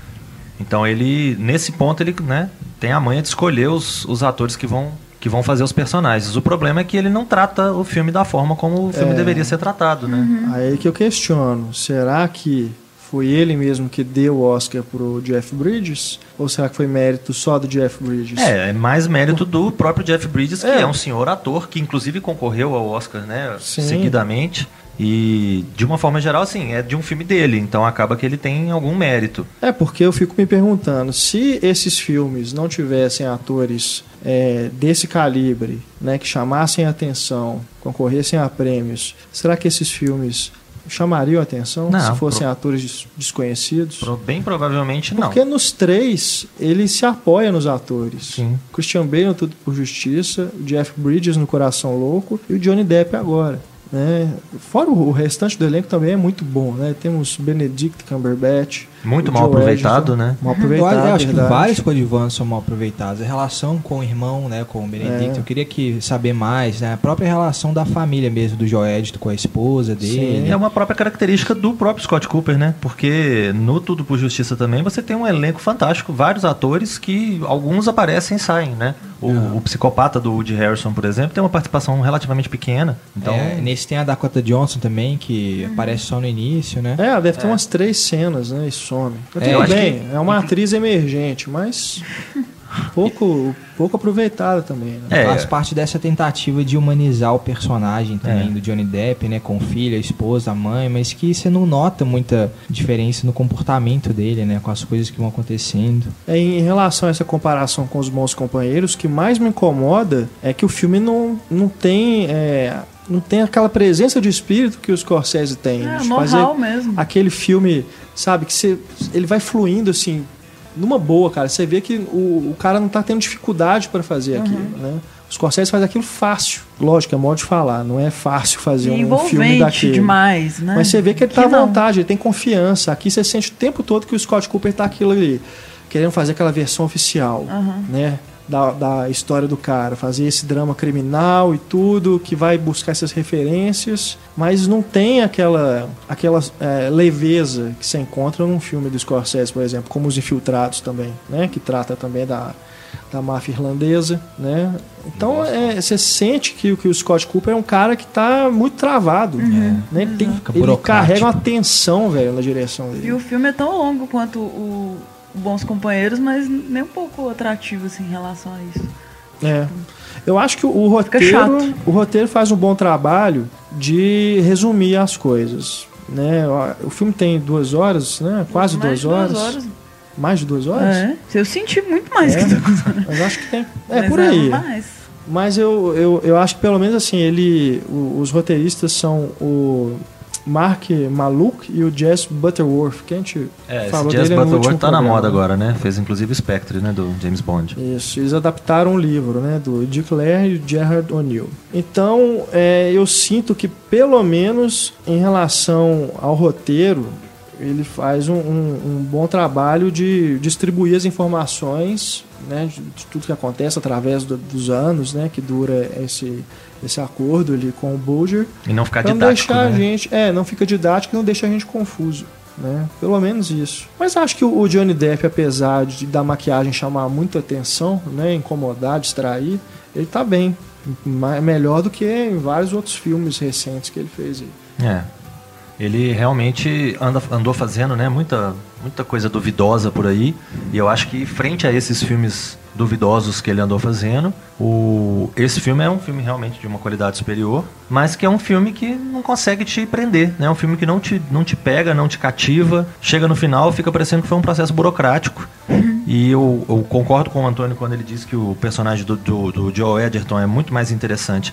Então, ele nesse ponto, ele, né, tem a manha de escolher os, os atores que vão... que vão fazer os personagens. O problema é que ele não trata o filme da forma como o filme é... deveria ser tratado, né? Uhum. Aí que eu questiono, será que foi ele mesmo que deu o Oscar pro Jeff Bridges? Ou será que foi mérito só do Jeff Bridges? É, é mais mérito do próprio Jeff Bridges, que é, é um senhor ator, que inclusive concorreu ao Oscar, né? Sim. Seguidamente. E, de uma forma geral, assim, é de um filme dele, então acaba que ele tem algum mérito. É, porque eu fico me perguntando, se esses filmes não tivessem atores é, desse calibre, né, que chamassem a atenção, concorressem a prêmios, será que esses filmes chamariam a atenção não, se fossem pro... atores desconhecidos? Pro... Bem provavelmente não. Porque nos três, ele se apoia nos atores. Sim. Christian Bale no Tudo por Justiça, o Jeff Bridges no Coração Louco e o Johnny Depp agora. Né? Fora o restante do elenco também é muito bom, né? Temos Benedict Cumberbatch, muito mal aproveitado, Edson, né? Mal aproveitado, eu acho verdade. Que vários coadjuvantes são mal aproveitados. A relação com o irmão, né, com o Benedict, é. eu queria que saber mais, né? A própria relação da família mesmo do Joel Edgerton com a esposa dele. Sim. É uma própria característica do próprio Scott Cooper, né? Porque no Tudo por Justiça também você tem um elenco fantástico, vários atores que alguns aparecem e saem, né? O, o psicopata do Woody Harrelson, por exemplo, tem uma participação relativamente pequena. Então... É, nesse tem a Dakota Johnson também, que hum. aparece só no início, né? É, ela deve ter é. umas três cenas, né? E some. É, tudo bem, que... é uma atriz emergente, mas... pouco, pouco aproveitada também, né? É. Faz parte dessa tentativa de humanizar o personagem também, é. do Johnny Depp, né? Com o filho, a esposa, a mãe, mas que você não nota muita diferença no comportamento dele, né? Com as coisas que vão acontecendo. É, em relação a essa comparação com Os Bons Companheiros, o que mais me incomoda é que o filme não, não tem... É... não tem aquela presença de espírito que o Scorsese tem. É, know-how mesmo. Aquele filme, sabe, que você, ele vai fluindo, assim, numa boa, cara. Você vê que o, o cara não tá tendo dificuldade para fazer uhum. aquilo, né? O Scorsese faz aquilo fácil. Lógico, é modo de falar. Não é fácil fazer e um filme daquele. Demais, né? Mas você vê que ele tá que à vontade, não. ele tem confiança. Aqui você sente o tempo todo que o Scott Cooper tá aquilo ali, querendo fazer aquela versão oficial, uhum. né? Da, da história do cara, fazer esse drama criminal e tudo, que vai buscar essas referências, mas não tem aquela, aquela é, leveza que se encontra num filme do Scorsese, por exemplo, como Os Infiltrados também, né, que trata também da, da máfia irlandesa, né? Então você é, sente que, que o Scott Cooper é um cara que tá muito travado, uhum. né? Ele, tem, ele carrega uma tensão, velho, na direção dele. E o filme é tão longo quanto o Bons Companheiros, mas nem um pouco atrativo assim, em relação a isso. É. Eu acho que o roteiro, o roteiro faz um bom trabalho de resumir as coisas, né? O filme tem duas horas, né? Quase mais duas, de duas horas. horas. Mais de duas horas? É. Eu senti muito mais é. que duas horas. Mas acho que tem. É, mas por aí. Mais. Mas eu, eu, eu acho que pelo menos assim, ele, os roteiristas são o Mark Maluk e o Jess Butterworth, que a gente é, falou dele. Jess Butterworth tá na moda agora, né? Fez inclusive Spectre, né? Do James Bond. Isso, eles adaptaram um livro, né? Do Dick Lair e o Gerard O'Neill. Então, é, eu sinto que pelo menos em relação ao roteiro, ele faz um, um, um bom trabalho de distribuir as informações, né? De, de tudo que acontece através do, dos anos, né? Que dura esse... esse acordo ali com o Bulger. E não ficar didático, não deixar, né? a gente, é, não fica didático e não deixa a gente confuso, né? Pelo menos isso. Mas acho que o Johnny Depp, apesar de da maquiagem chamar muita atenção, né? Incomodar, distrair, ele tá bem. Melhor do que em vários outros filmes recentes que ele fez aí. É. Ele realmente anda, andou fazendo, né? Muita, muita coisa duvidosa por aí. E eu acho que frente a esses filmes duvidosos que ele andou fazendo, o... esse filme é um filme realmente de uma qualidade superior, mas que é um filme que não consegue te prender, né? É um filme que não te, não te pega, não te cativa, chega no final, fica parecendo que foi um processo burocrático. Uhum. E eu, eu concordo com o Antônio quando ele diz que o personagem do, do, do Joel Edgerton é muito mais interessante.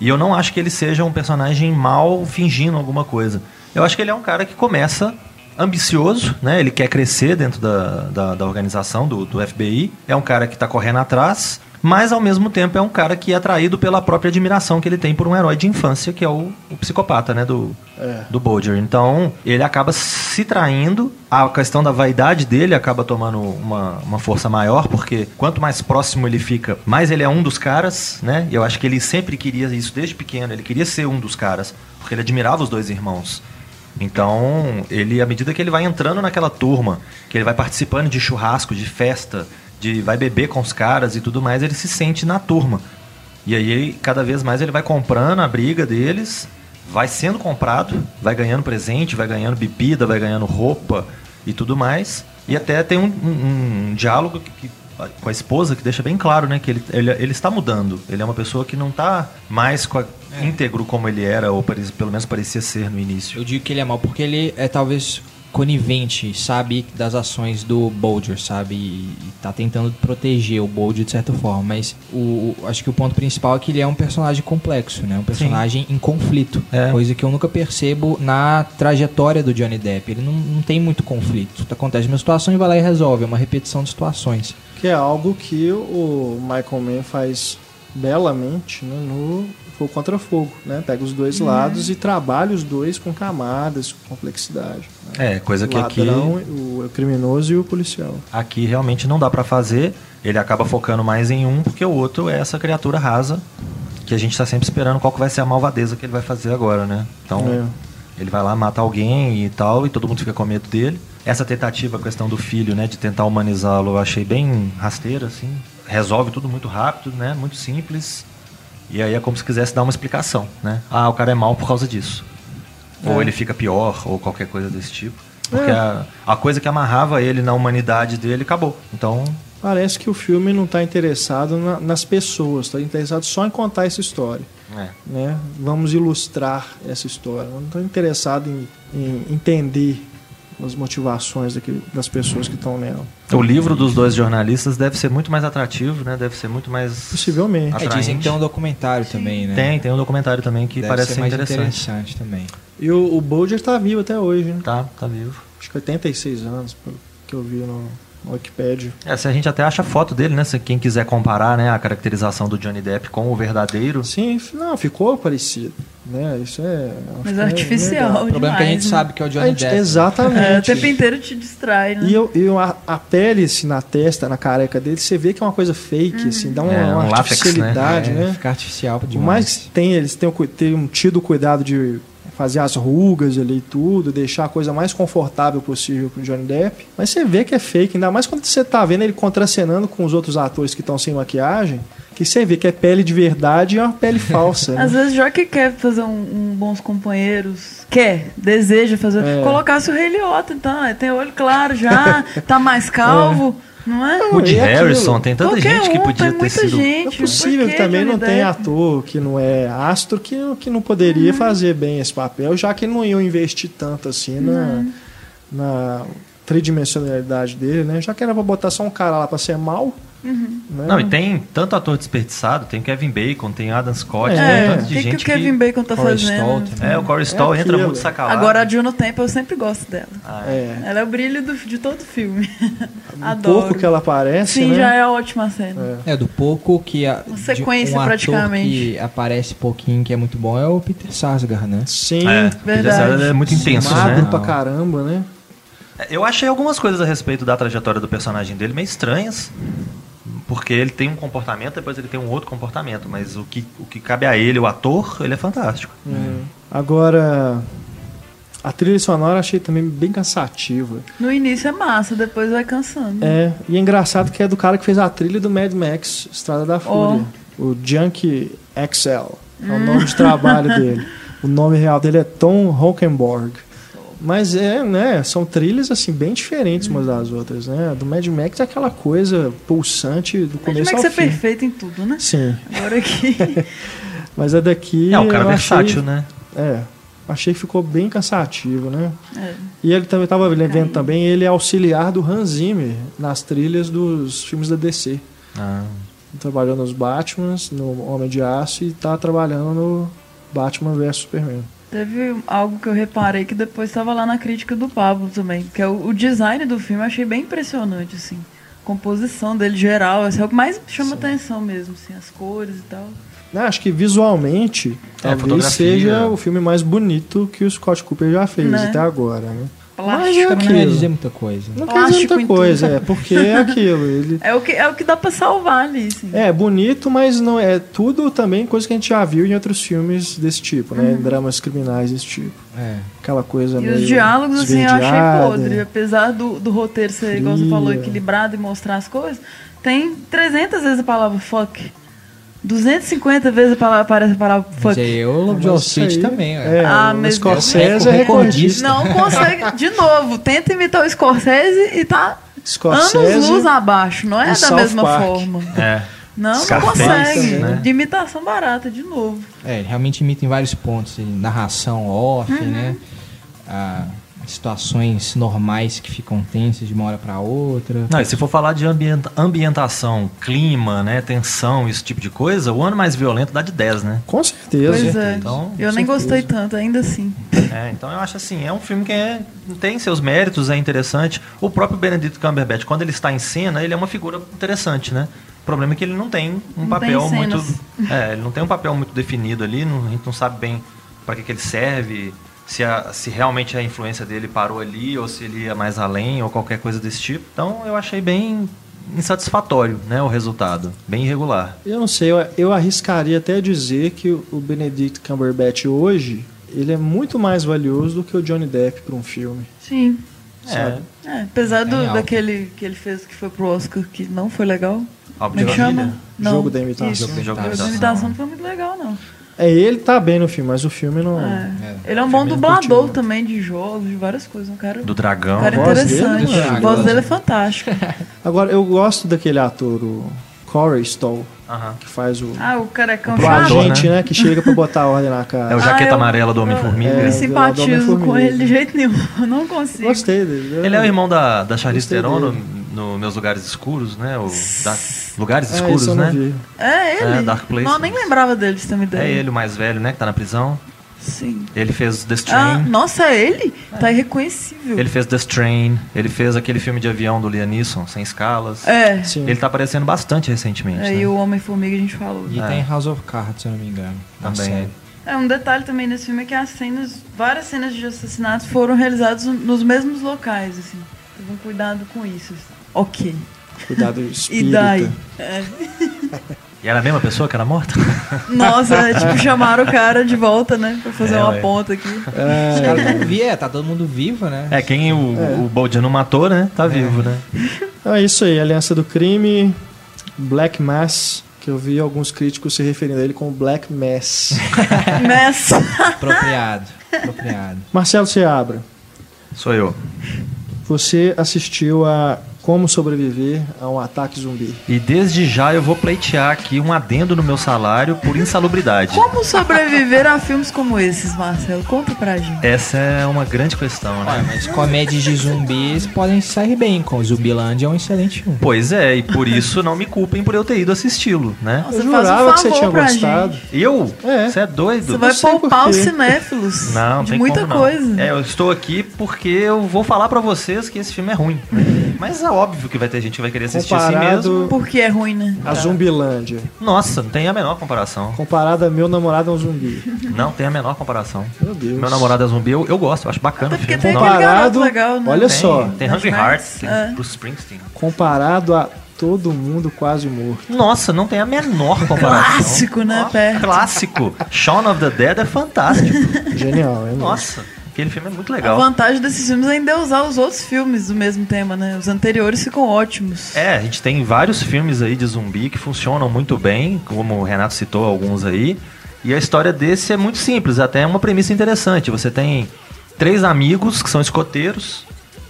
E eu não acho que ele seja um personagem mal fingindo alguma coisa. Eu acho que ele é um cara que começa ambicioso, né? Ele quer crescer dentro da, da, da organização do, do F B I, é um cara que está correndo atrás, mas ao mesmo tempo é um cara que é atraído pela própria admiração que ele tem por um herói de infância, que é o, o psicopata, né? do, é. do Bulger. Então ele acaba se traindo, a questão da vaidade dele acaba tomando uma, uma força maior, porque quanto mais próximo ele fica, mais ele é um dos caras, né? Eu acho que ele sempre queria isso desde pequeno, ele queria ser um dos caras, porque ele admirava os dois irmãos. Então, ele, à medida que ele vai entrando naquela turma, que ele vai participando de churrasco, de festa, de vai beber com os caras e tudo mais, ele se sente na turma. E aí, cada vez mais, ele vai comprando a briga deles, vai sendo comprado, vai ganhando presente, vai ganhando bebida, vai ganhando roupa e tudo mais. E até tem um, um, um diálogo que, que, com a esposa que deixa bem claro, né, que ele, ele, ele está mudando. Ele é uma pessoa que não está mais com a... É. íntegro como ele era, ou parece, pelo menos parecia ser no início. Eu digo que ele é mau porque ele é talvez conivente, sabe, das ações do Bulger, sabe, e tá tentando proteger o Bulger de certa forma, mas o, acho que o ponto principal é que ele é um personagem complexo, né, um personagem Sim. em conflito, é. coisa que eu nunca percebo na trajetória do Johnny Depp. Ele não, não tem muito conflito, acontece uma situação e vai lá e resolve, é uma repetição de situações. Que é algo que o Michael Mann faz belamente, né, no Fogo Contra Fogo, né? Pega os dois lados uhum. e trabalha os dois com camadas, com complexidade, né? É, coisa o que ladrão, aqui... O criminoso e o policial. Aqui realmente não dá pra fazer, ele acaba focando mais em um, porque o outro é essa criatura rasa, que a gente tá sempre esperando qual que vai ser a malvadeza que ele vai fazer agora, né? Então, é. ele vai lá, mata alguém e tal, e todo mundo fica com medo dele. Essa tentativa, a questão do filho, né, de tentar humanizá-lo, eu achei bem rasteira, assim. Resolve tudo muito rápido, né? Muito simples. E aí é como se quisesse dar uma explicação, né? Ah, o cara é mau por causa disso. É. Ou ele fica pior, ou qualquer coisa desse tipo. Porque é. a, a coisa que amarrava ele na humanidade dele acabou. Então, parece que o filme não está interessado na, nas pessoas, está interessado só em contar essa história. É. Né? Vamos ilustrar essa história. Não estou interessado em, em entender as motivações daquele, das pessoas que estão nela. O livro dos dois jornalistas deve ser muito mais atrativo, né? Deve ser muito mais... Possivelmente. Atraente. É, dizem que tem um documentário Sim. também, né? Tem, tem um documentário também que deve parece ser mais interessante. interessante também. E o, o Bulger está vivo até hoje, né? Tá, tá vivo. Acho que oitenta e seis anos, pelo que eu vi no... Wikipedia. É, se a gente até acha foto dele, né? Se quem quiser comparar, né, a caracterização do Johnny Depp com o verdadeiro. Sim, não, ficou parecido, né? Isso é... Mas artificial é, é o problema demais, que a gente, né, sabe que é o Johnny gente, Depp. Exatamente. É, o tempo inteiro te distrai, né? E, eu, eu, a, a pele, assim, na testa, na careca dele, você vê que é uma coisa fake, hum. assim, dá uma, é, uma um artificialidade, látex, né? É, né? Fica artificial demais. Por mais que tem, eles tenham, tenham tido o cuidado de fazer as rugas ali e tudo, deixar a coisa mais confortável possível pro Johnny Depp. Mas você vê que é fake, ainda mais quando você tá vendo ele contracenando com os outros atores que estão sem maquiagem, que você vê que é pele de verdade e é uma pele falsa. Né? Às vezes, já que quer fazer um, um Bons Companheiros, quer, deseja fazer... É. Colocasse o Rei Liotta, então, tem olho claro já, tá mais calvo... É. Não é? O Woody Harrelson, tem tanta Qualquer gente que um, podia ter sido... Gente, é possível que também não tem ator que não é astro que, que não poderia uhum. fazer bem esse papel, já que não iam investir tanto assim na, uhum. na tridimensionalidade dele, né? Já que era pra botar só um cara lá pra ser mal. Uhum. Né? Não, e tem tanto ator desperdiçado, tem Kevin Bacon, tem Adam Scott, é, tem tanto de que gente que... O que o Kevin Bacon tá Corey fazendo? Stoll, é, o Corey Stoll é entra muito sacanagem. Agora a Juno Temple, eu sempre gosto dela. Ah, é. Ela é o brilho do, de todo filme. Adoro. Do pouco que ela aparece, Sim, né? já é ótima a cena. É, é do pouco que... A, Uma sequência, um praticamente. Que aparece pouquinho, que é muito bom, é o Peter Sarsgaard, né? Sim, é, verdade. Peter é muito intenso, Sumado, né? pra caramba, né? Eu achei algumas coisas a respeito da trajetória do personagem dele meio estranhas. Porque ele tem um comportamento, depois ele tem um outro comportamento. Mas o que, o que cabe a ele, o ator, ele é fantástico. É. Hum. Agora, a trilha sonora eu achei também bem cansativa. No início é massa, depois vai cansando. É, e é engraçado que é do cara que fez a trilha do Mad Max, Estrada da Fúria. Oh. O Junkie X L, é o hum. nome de trabalho dele. O nome real dele é Tom Holkenborg. Mas é, né, são trilhas assim bem diferentes umas das outras, né? Do Mad Max é aquela coisa pulsante do começo ao fim. Mad Max é perfeito em tudo, né? Sim. Agora aqui. Mas é daqui. É, o cara versátil, né? É. Achei que ficou bem cansativo, né? É. E ele também estava vendo também, ele é auxiliar do Hans Zimmer nas trilhas dos filmes da D C. Ah. Trabalhou nos Batman, no Homem de Aço, e tá trabalhando no Batman versus Superman. Teve algo que eu reparei que depois estava lá na crítica do Pablo também, que é o, o design do filme, eu achei bem impressionante, assim. A composição dele geral, assim, é o que mais chama Sim. atenção mesmo, assim, as cores e tal. Não, acho que visualmente, é, talvez seja o filme mais bonito que o Scott Cooper já fez, né? Até agora, né? Plástico, mas é não quer dizer muita coisa. Não quer dizer muita coisa, é, porque é aquilo. Ele... É, o que, é o que dá pra salvar ali, assim. É, bonito, mas não é tudo também coisa que a gente já viu em outros filmes desse tipo, né? Uhum. Dramas criminais desse tipo. É. Aquela coisa e meio... E os diálogos, assim, eu achei podre. Apesar do, do roteiro ser, igual você falou, equilibrado e mostrar as coisas, tem trezentas vezes a palavra fuck. duzentas e cinquenta vezes a palavra, aparece a palavra fuck. Eu, Lobo de Wall Street também. É, ah, o Scorsese é recordista. Não consegue, de novo, tenta imitar o Scorsese e tá Scorsese, anos luz abaixo. Não é da South mesma Park. Forma. É. Não, Scarface, não consegue. Né? De imitação barata, de novo. É, ele realmente imita em vários pontos. Ele, narração off, uhum. né? Ah, situações normais que ficam tensas de uma hora para outra. Não, e se for falar de ambienta, ambientação, clima, né, tensão, esse tipo de coisa, o ano mais violento dá de dez, né? Com certeza. Pois é. Então, eu nem certeza. Gostei tanto, ainda assim. É, então eu acho assim, é um filme que é, tem seus méritos, é interessante. O próprio Benedict Cumberbatch, quando ele está em cena, ele é uma figura interessante, né? O problema é que ele não tem um não papel tem muito... É, ele não tem um papel muito definido ali, não, a gente não sabe bem para que, que ele serve... Se, a, se realmente a influência dele parou ali, ou se ele ia mais além, ou qualquer coisa desse tipo. Então, eu achei bem insatisfatório, né, o resultado. Bem irregular. Eu não sei, eu, eu arriscaria até dizer que o Benedict Cumberbatch hoje, ele é muito mais valioso do que o Johnny Depp para um filme. Sim. Sabe? É. É, apesar do, é daquele que ele fez que foi pro Oscar, que não foi legal. Como é que chama? Não. Jogo da imitação. Jogo da imitação não foi muito legal, não. É, ele tá bem no filme, mas o filme não... É. É. Ele é um bom dublador também de jogos, de várias coisas. Um cara, do dragão. Um cara interessante. Dele, a voz dele é fantástica. Agora, eu gosto daquele ator, o Corey Stoll, uh-huh. que faz o... Ah, o carecão chato. O agente, né? né? Que chega pra botar a ordem na cara. É o jaqueta ah, eu, amarela do Homem-Formiga. Eu, eu, eu me simpatizo com ele de jeito nenhum. Eu não consigo. Gostei dele. Eu, ele é o irmão da, da Charlize Theron no, no Meus Lugares Escuros, né? O da... Lugares é, Escuros, né? Vi. É, ele. É, Dark Place. Não, eu nem lembrava dele, você me deu. É ele, o mais velho, né? Que tá na prisão. Sim. Ele fez The Strain. Ah, nossa, é ele? É. Tá irreconhecível. Ele fez The Strain. Ele fez aquele filme de avião do Liam Neeson, Sem Escalas. É. Sim. Ele tá aparecendo bastante recentemente. É, né? E o Homem-Formiga a gente falou. E é. tem House of Cards, se eu não me engano. Também. É, um detalhe também nesse filme é que as cenas, várias cenas de assassinatos foram realizadas nos mesmos locais, assim. Então, cuidado com isso. Ok. Cuidado espírita. E daí? É. E era a mesma pessoa que era morta? Nossa, é, tipo, chamaram o cara de volta, né? Pra fazer é, uma é. ponta aqui. É, os caras não via, tá todo mundo vivo, né? É, quem o, é. o Boldiano não matou, né? Tá é. vivo, né? Então é isso aí, Aliança do Crime, Black Mass, que eu vi alguns críticos se referindo a ele como Black Mass. Mass. Apropriado, apropriado. Marcelo Seabra. Sou eu. Você assistiu a... Como sobreviver a um ataque zumbi. E desde já eu vou pleitear aqui um adendo no meu salário por insalubridade. Como sobreviver a filmes como esses, Marcelo? Conta pra gente. Essa é uma grande questão, né? Ah, mas comédias de zumbis podem sair bem, com Zumbilândia é um excelente filme. Pois é, e por isso não me culpem por eu ter ido assisti-lo, né? Você eu jurava um que você tinha gostado. Eu? Você é. é doido? Você vai poupar os cinéfilos não, de tem muita como, não. coisa. É, eu estou aqui porque eu vou falar pra vocês que esse filme é ruim. Mas é óbvio que vai ter gente que vai querer assistir comparado assim mesmo. Porque é ruim, né? A Zumbilândia. Nossa, não tem a menor comparação. Comparado a Meu Namorado é um Zumbi. Não tem a menor comparação. Meu Deus. Meu Namorado é Zumbi, eu, eu gosto, eu acho bacana. Até porque tem aquele garoto legal, né? Olha tem, só. Tem Hungry Hearts, tem é. Bruce Springsteen. Comparado a Todo Mundo Quase Morto. Nossa, não tem a menor comparação. Clássico, né? Nossa, perto. Clássico. Shaun of the Dead é fantástico. Genial, é. Nossa. Aquele filme é muito legal. A vantagem desses filmes é endeusar os outros filmes do mesmo tema, né? Os anteriores ficam ótimos. É, a gente tem vários filmes aí de zumbi que funcionam muito bem, como o Renato citou alguns aí. E a história desse é muito simples, até é uma premissa interessante. Você tem três amigos que são escoteiros,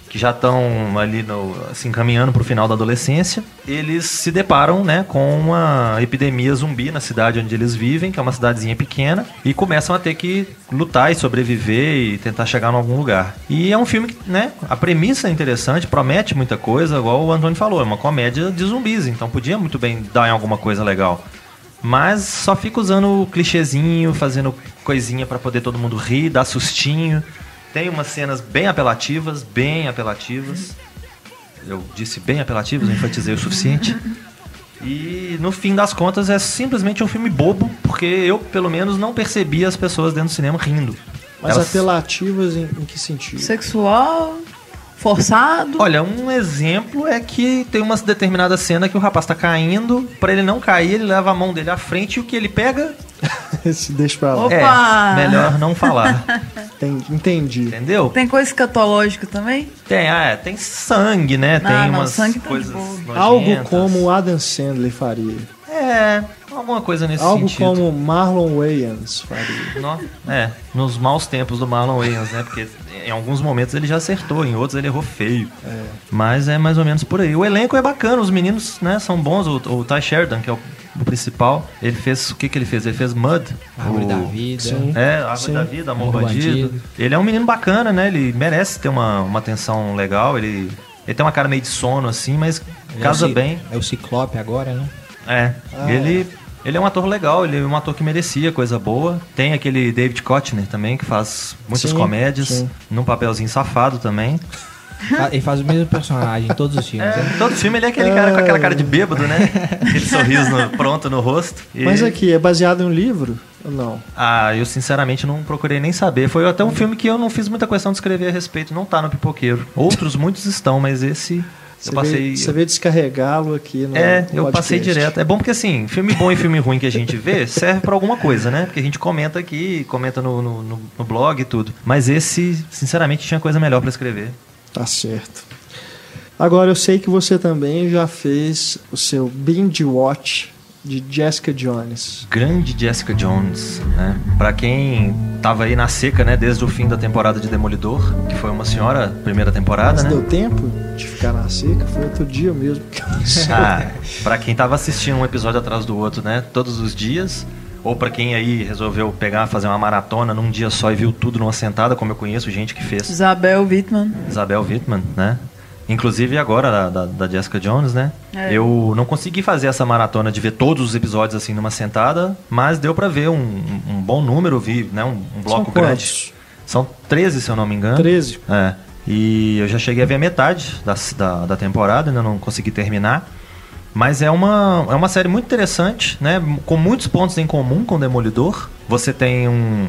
que já estão ali no, assim, caminhando para o final da adolescência. Eles se deparam, né, com uma epidemia zumbi na cidade onde eles vivem, que é uma cidadezinha pequena, e começam a ter que lutar e sobreviver e tentar chegar em algum lugar. E é um filme que, né, a premissa é interessante, promete muita coisa, igual o Antônio falou, é uma comédia de zumbis, então podia muito bem dar em alguma coisa legal. Mas só fica usando o clichêzinho, fazendo coisinha para poder todo mundo rir, dar sustinho. Tem umas cenas bem apelativas, bem apelativas. Eu disse bem apelativas, eu enfatizei o suficiente. E no fim das contas é simplesmente um filme bobo, porque eu, pelo menos, não percebi as pessoas dentro do cinema rindo. Mas elas... apelativas em, em que sentido? Sexual, forçado? Olha, um exemplo é que tem uma determinada cena que o rapaz tá caindo, pra ele não cair, ele leva a mão dele à frente e o que ele pega... Se deixa pra lá. Opa! É, melhor não falar. Tem, entendi. Entendeu? Tem coisa escatológica também? Tem, ah, tem sangue, né? Não, tem não, umas sangue tá coisas nojentas. Algo como Adam Sandler faria. É, alguma coisa nesse Algo sentido. Algo como Marlon Wayans faria. No, é, nos maus tempos do Marlon Wayans, né? Porque em alguns momentos ele já acertou, em outros ele errou feio. É. Mas é mais ou menos por aí. O elenco é bacana, os meninos, né, são bons. O, o Ty Sheridan, que é o O principal, ele fez, o que que ele fez? Ele fez Mud. Árvore o... da Vida. Sim, é, Árvore sim. da Vida, Amor Bandido. Bandido. Ele é um menino bacana, né? Ele merece ter uma, uma atenção legal. Ele, ele tem uma cara meio de sono, assim, mas ele casa é o, bem. É o Ciclope agora, né? É. Ah, ele, é. ele é um ator legal, ele é um ator que merecia coisa boa. Tem aquele David Koechner também, que faz muitas sim, comédias. Sim. Num papelzinho safado também. Ele faz o mesmo personagem em todos os filmes. É, né? Todo filme ele é aquele cara é... com aquela cara de bêbado, né? Aquele sorriso no, pronto no rosto. E... Mas aqui, é baseado em um livro ou não? Ah, eu sinceramente não procurei nem saber. Foi até um filme que eu não fiz muita questão de escrever a respeito. Não tá no Pipoqueiro. Outros muitos estão, mas esse... Você eu passei... veio, você veio descarregá-lo aqui no É, eu podcast. Passei direto. É bom porque, assim, filme bom e filme ruim que a gente vê serve pra alguma coisa, né? Porque a gente comenta aqui, comenta no, no, no blog e tudo. Mas esse, sinceramente, tinha coisa melhor pra escrever. Tá certo. Agora eu sei que você também já fez o seu binge watch de Jessica Jones. Grande Jessica Jones, né? Pra quem tava aí na seca, né? Desde o fim da temporada de Demolidor, que foi uma senhora, primeira temporada, mas né? Deu tempo de ficar na seca, foi outro dia mesmo que eu não ah, pra quem tava assistindo um episódio atrás do outro, né? Todos os dias. Ou pra quem aí resolveu pegar, fazer uma maratona num dia só e viu tudo numa sentada, como eu conheço gente que fez. Isabel Wittmann. Isabel Wittmann, né? Inclusive agora, da, da Jessica Jones, né? É. Eu não consegui fazer essa maratona de ver todos os episódios assim numa sentada, mas deu pra ver um, um bom número, vi, né? Um, um bloco São grande. Quantos? São treze, se eu não me engano. treze. É. E eu já cheguei a ver a metade da, da, da temporada, ainda não consegui terminar. Mas é uma, é uma série muito interessante, né? Com muitos pontos em comum com o Demolidor. Você tem um...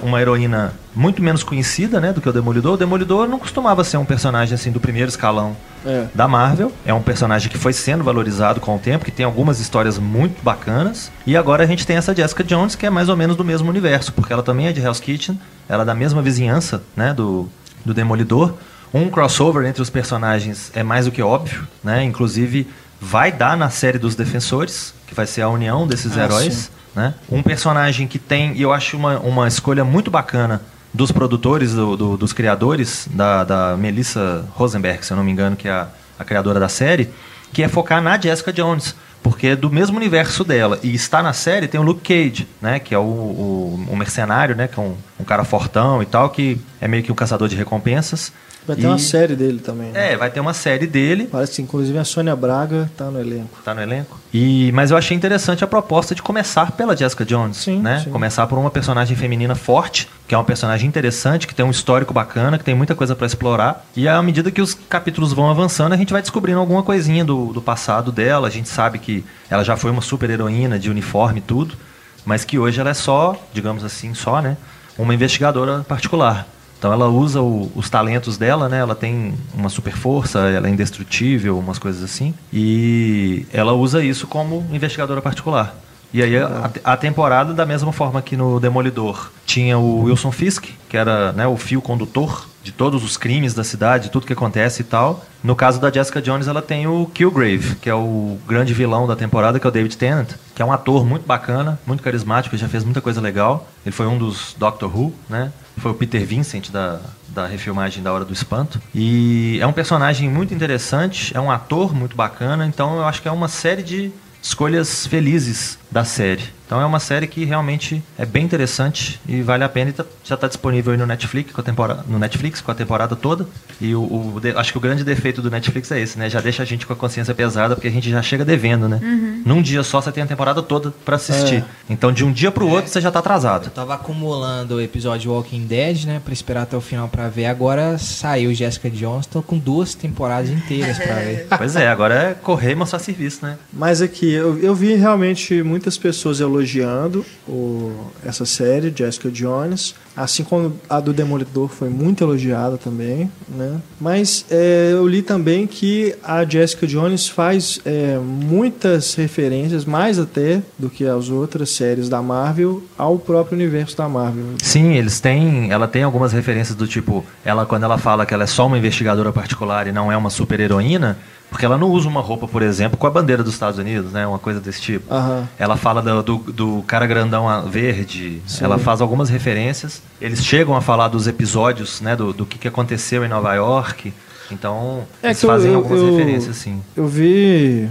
uma heroína muito menos conhecida, né, do que o Demolidor. O Demolidor não costumava ser um personagem assim do primeiro escalão é. da Marvel. É um personagem que foi sendo valorizado com o tempo, que tem algumas histórias muito bacanas. E agora a gente tem essa Jessica Jones, que é mais ou menos do mesmo universo, porque ela também é de Hell's Kitchen, ela é da mesma vizinhança, né, do, do Demolidor. Um crossover entre os personagens é mais do que óbvio, né? Inclusive vai dar na série dos Defensores, que vai ser a união desses ah, heróis. Sim. Né? Um personagem que tem, e eu acho uma, uma escolha muito bacana dos produtores, do, do, dos criadores, da, da Melissa Rosenberg, se eu não me engano, que é a, a criadora da série, que é focar na Jessica Jones, porque é do mesmo universo dela. E está na série, tem o Luke Cage, né? Que é o, o, o mercenário, né? Que é um, um cara fortão e tal, que é meio que um caçador de recompensas. Vai ter e... uma série dele também. Né? É, vai ter uma série dele. Parece que, inclusive, a Sônia Braga tá no elenco. Tá no elenco. E... Mas eu achei interessante a proposta de começar pela Jessica Jones. Sim, né? Sim. Começar por uma personagem feminina forte, que é uma personagem interessante, que tem um histórico bacana, que tem muita coisa pra explorar. E à medida que os capítulos vão avançando, a gente vai descobrindo alguma coisinha do, do passado dela. A gente sabe que ela já foi uma super heroína de uniforme e tudo, mas que hoje ela é só, digamos assim, só, né? Uma investigadora particular. Então ela usa o, os talentos dela, né? Ela tem uma super força, ela é indestrutível, umas coisas assim. E ela usa isso como investigadora particular. E aí a, a temporada, da mesma forma que no Demolidor, tinha o Wilson Fisk, que era, né, o fio condutor de todos os crimes da cidade, tudo que acontece e tal. No caso da Jessica Jones, ela tem o Kilgrave, que é o grande vilão da temporada, que é o David Tennant, que é um ator muito bacana, muito carismático, já fez muita coisa legal. Ele foi um dos Doctor Who, né? Foi o Peter Vincent da, da refilmagem da Hora do Espanto. E é um personagem muito interessante, é um ator muito bacana, então eu acho que é uma série de escolhas felizes da série. Então é uma série que realmente é bem interessante e vale a pena. E tá, já está disponível aí no Netflix, com a temporada, no Netflix com a temporada toda. E o, o, acho que o grande defeito do Netflix é esse, né? Já deixa a gente com a consciência pesada, porque a gente já chega devendo, né? Uhum. Num dia só você tem a temporada toda para assistir. É. Então de um dia para o outro é. você já está atrasado. Eu tava acumulando o episódio Walking Dead, né? Para esperar até o final para ver. Agora saiu Jessica Jones, tô com duas temporadas inteiras para ver. Pois é, agora é correr e mostrar serviço, né? Mas aqui, eu, eu vi realmente muitas pessoas elogiando o, essa série, Jessica Jones, assim como a do Demolidor foi muito elogiada também, né? Mas é, eu li também que a Jessica Jones faz é, muitas referências, mais até do que as outras séries da Marvel, ao próprio universo da Marvel. Sim, eles têm, ela tem algumas referências do tipo, ela, quando ela fala que ela é só uma investigadora particular e não é uma super-heroína, porque ela não usa uma roupa, por exemplo, com a bandeira dos Estados Unidos, né? Uma coisa desse tipo. Uhum. Ela fala do, do, do cara grandão verde. Sim. Ela faz algumas referências. Eles chegam a falar dos episódios, né? Do, do que, que aconteceu em Nova York. Então, é eles fazem eu, algumas eu, referências, sim. Eu vi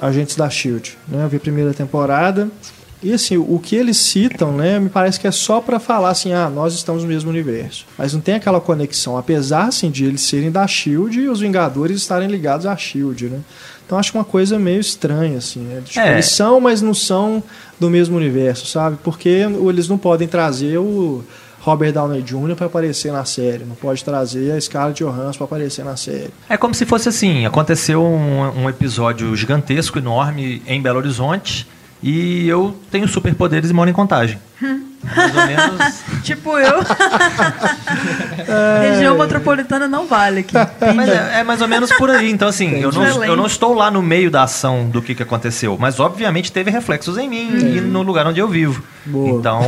Agentes da Shield, né? Eu vi a primeira temporada. E assim, o que eles citam, né, me parece que é só pra falar assim, ah, nós estamos no mesmo universo. Mas não tem aquela conexão, apesar assim, de eles serem da Shield e os Vingadores estarem ligados à Shield, né? Então acho uma coisa meio estranha, assim, né? Tipo, é. Eles são, mas não são do mesmo universo, sabe? Porque eles não podem trazer o Robert Downey Júnior para aparecer na série, não pode trazer a Scarlett Johansson para aparecer na série. É como se fosse assim, aconteceu um, um episódio gigantesco, enorme, em Belo Horizonte, e eu tenho superpoderes e moro em Contagem. Mais ou menos. Tipo eu. é... Região metropolitana não vale aqui. Mas é, é mais ou menos por aí. Então, assim, eu não, eu não estou lá no meio da ação do que, que aconteceu. Mas, obviamente, teve reflexos em mim hum. e no lugar onde eu vivo. Boa. Então.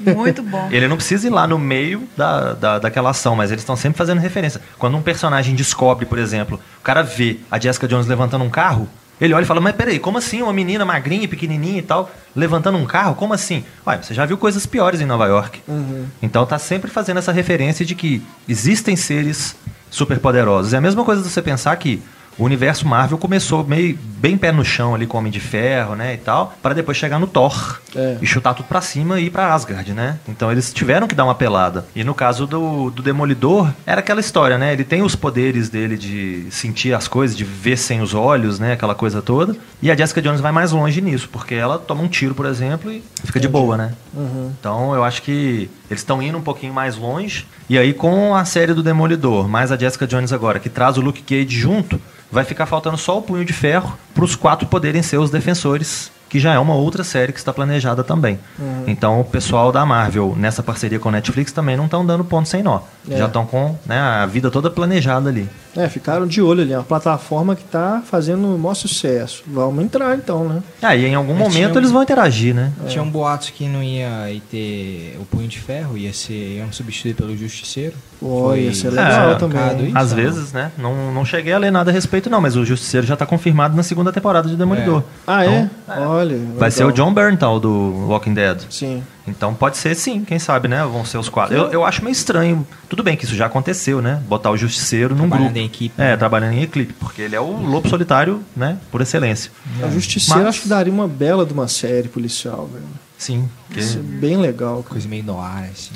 Muito bom. Ele não precisa ir lá no meio da, da, daquela ação, mas eles estão sempre fazendo referência. Quando um personagem descobre, por exemplo, o cara vê a Jessica Jones levantando um carro. Ele olha e fala, mas peraí, como assim uma menina magrinha, pequenininha e tal, levantando um carro? Como assim? Ué, você já viu coisas piores em Nova York. Uhum. Então tá sempre fazendo essa referência de que existem seres superpoderosos. É a mesma coisa de você pensar que o universo Marvel começou meio, bem pé no chão ali com o Homem de Ferro, né, e tal, para depois chegar no Thor é. e chutar tudo para cima e ir para Asgard, né? Então eles tiveram que dar uma pelada. E no caso do, do Demolidor, era aquela história, né? Ele tem os poderes dele de sentir as coisas, de ver sem os olhos, né? Aquela coisa toda. E a Jessica Jones vai mais longe nisso, porque ela toma um tiro, por exemplo, e fica Entendi. de boa, né? Uhum. Então eu acho que eles estão indo um pouquinho mais longe. E aí com a série do Demolidor, mais a Jessica Jones agora, que traz o Luke Cage junto, vai ficar faltando só o Punho de Ferro para os quatro poderem ser os Defensores, que já é uma outra série que está planejada também. Uhum. Então o pessoal da Marvel, nessa parceria com a Netflix, também não estão dando ponto sem nó. É. Já estão com, né, a vida toda planejada ali. É, ficaram de olho ali. É uma plataforma que está fazendo o maior sucesso. Vamos entrar então, né? Ah, e em algum Mas momento um... eles vão interagir, né? É. Tinha um boato que não ia ter o Punho de Ferro, ia ser iam substituir pelo Justiceiro. Oh, Foi... ia ser legal é, também. Isso, às vezes, né? Não, não cheguei a ler nada a respeito não, mas o Justiceiro já está confirmado na segunda temporada de Demolidor. É. Ah, então, é? é? Olha. Vai legal. ser o John Bernthal do Walking Dead. Sim. Então pode ser sim, quem sabe, né? Vão ser os quatro. Eu, eu acho meio estranho. Tudo bem que isso já aconteceu, né? Botar o Justiceiro num grupo. Em equipe, é, né? Trabalhando em equipe, porque ele é o lobo solitário, né? Por excelência. É. O Justiceiro Mas... acho que daria uma bela de uma série policial, velho. Sim. Que... Isso é bem legal. Cara. Coisa meio noir, assim.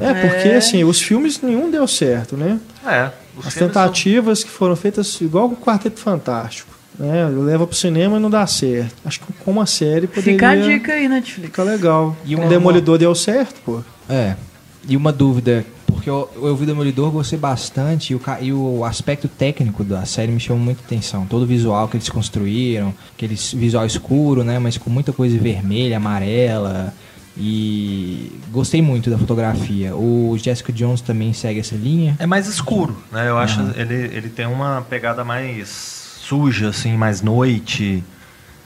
É, porque assim, os filmes nenhum deu certo, né? É. Os As tentativas são... que foram feitas igual com o Quarteto Fantástico. É, leva pro cinema e não dá certo. Acho que com uma série poderia... Fica a dica aí, Netflix. Fica legal. E um Demolidor uma... deu certo, pô. É. E uma dúvida, porque eu, eu vi o Demolidor, gostei bastante, e o, e o aspecto técnico da série me chamou muita atenção. Todo o visual que eles construíram, aquele visual escuro, né, mas com muita coisa vermelha, amarela... E gostei muito da fotografia. O Jessica Jones também segue essa linha. É mais escuro, né? Eu acho uhum. ele, ele tem uma pegada mais... suja, assim, mais noite,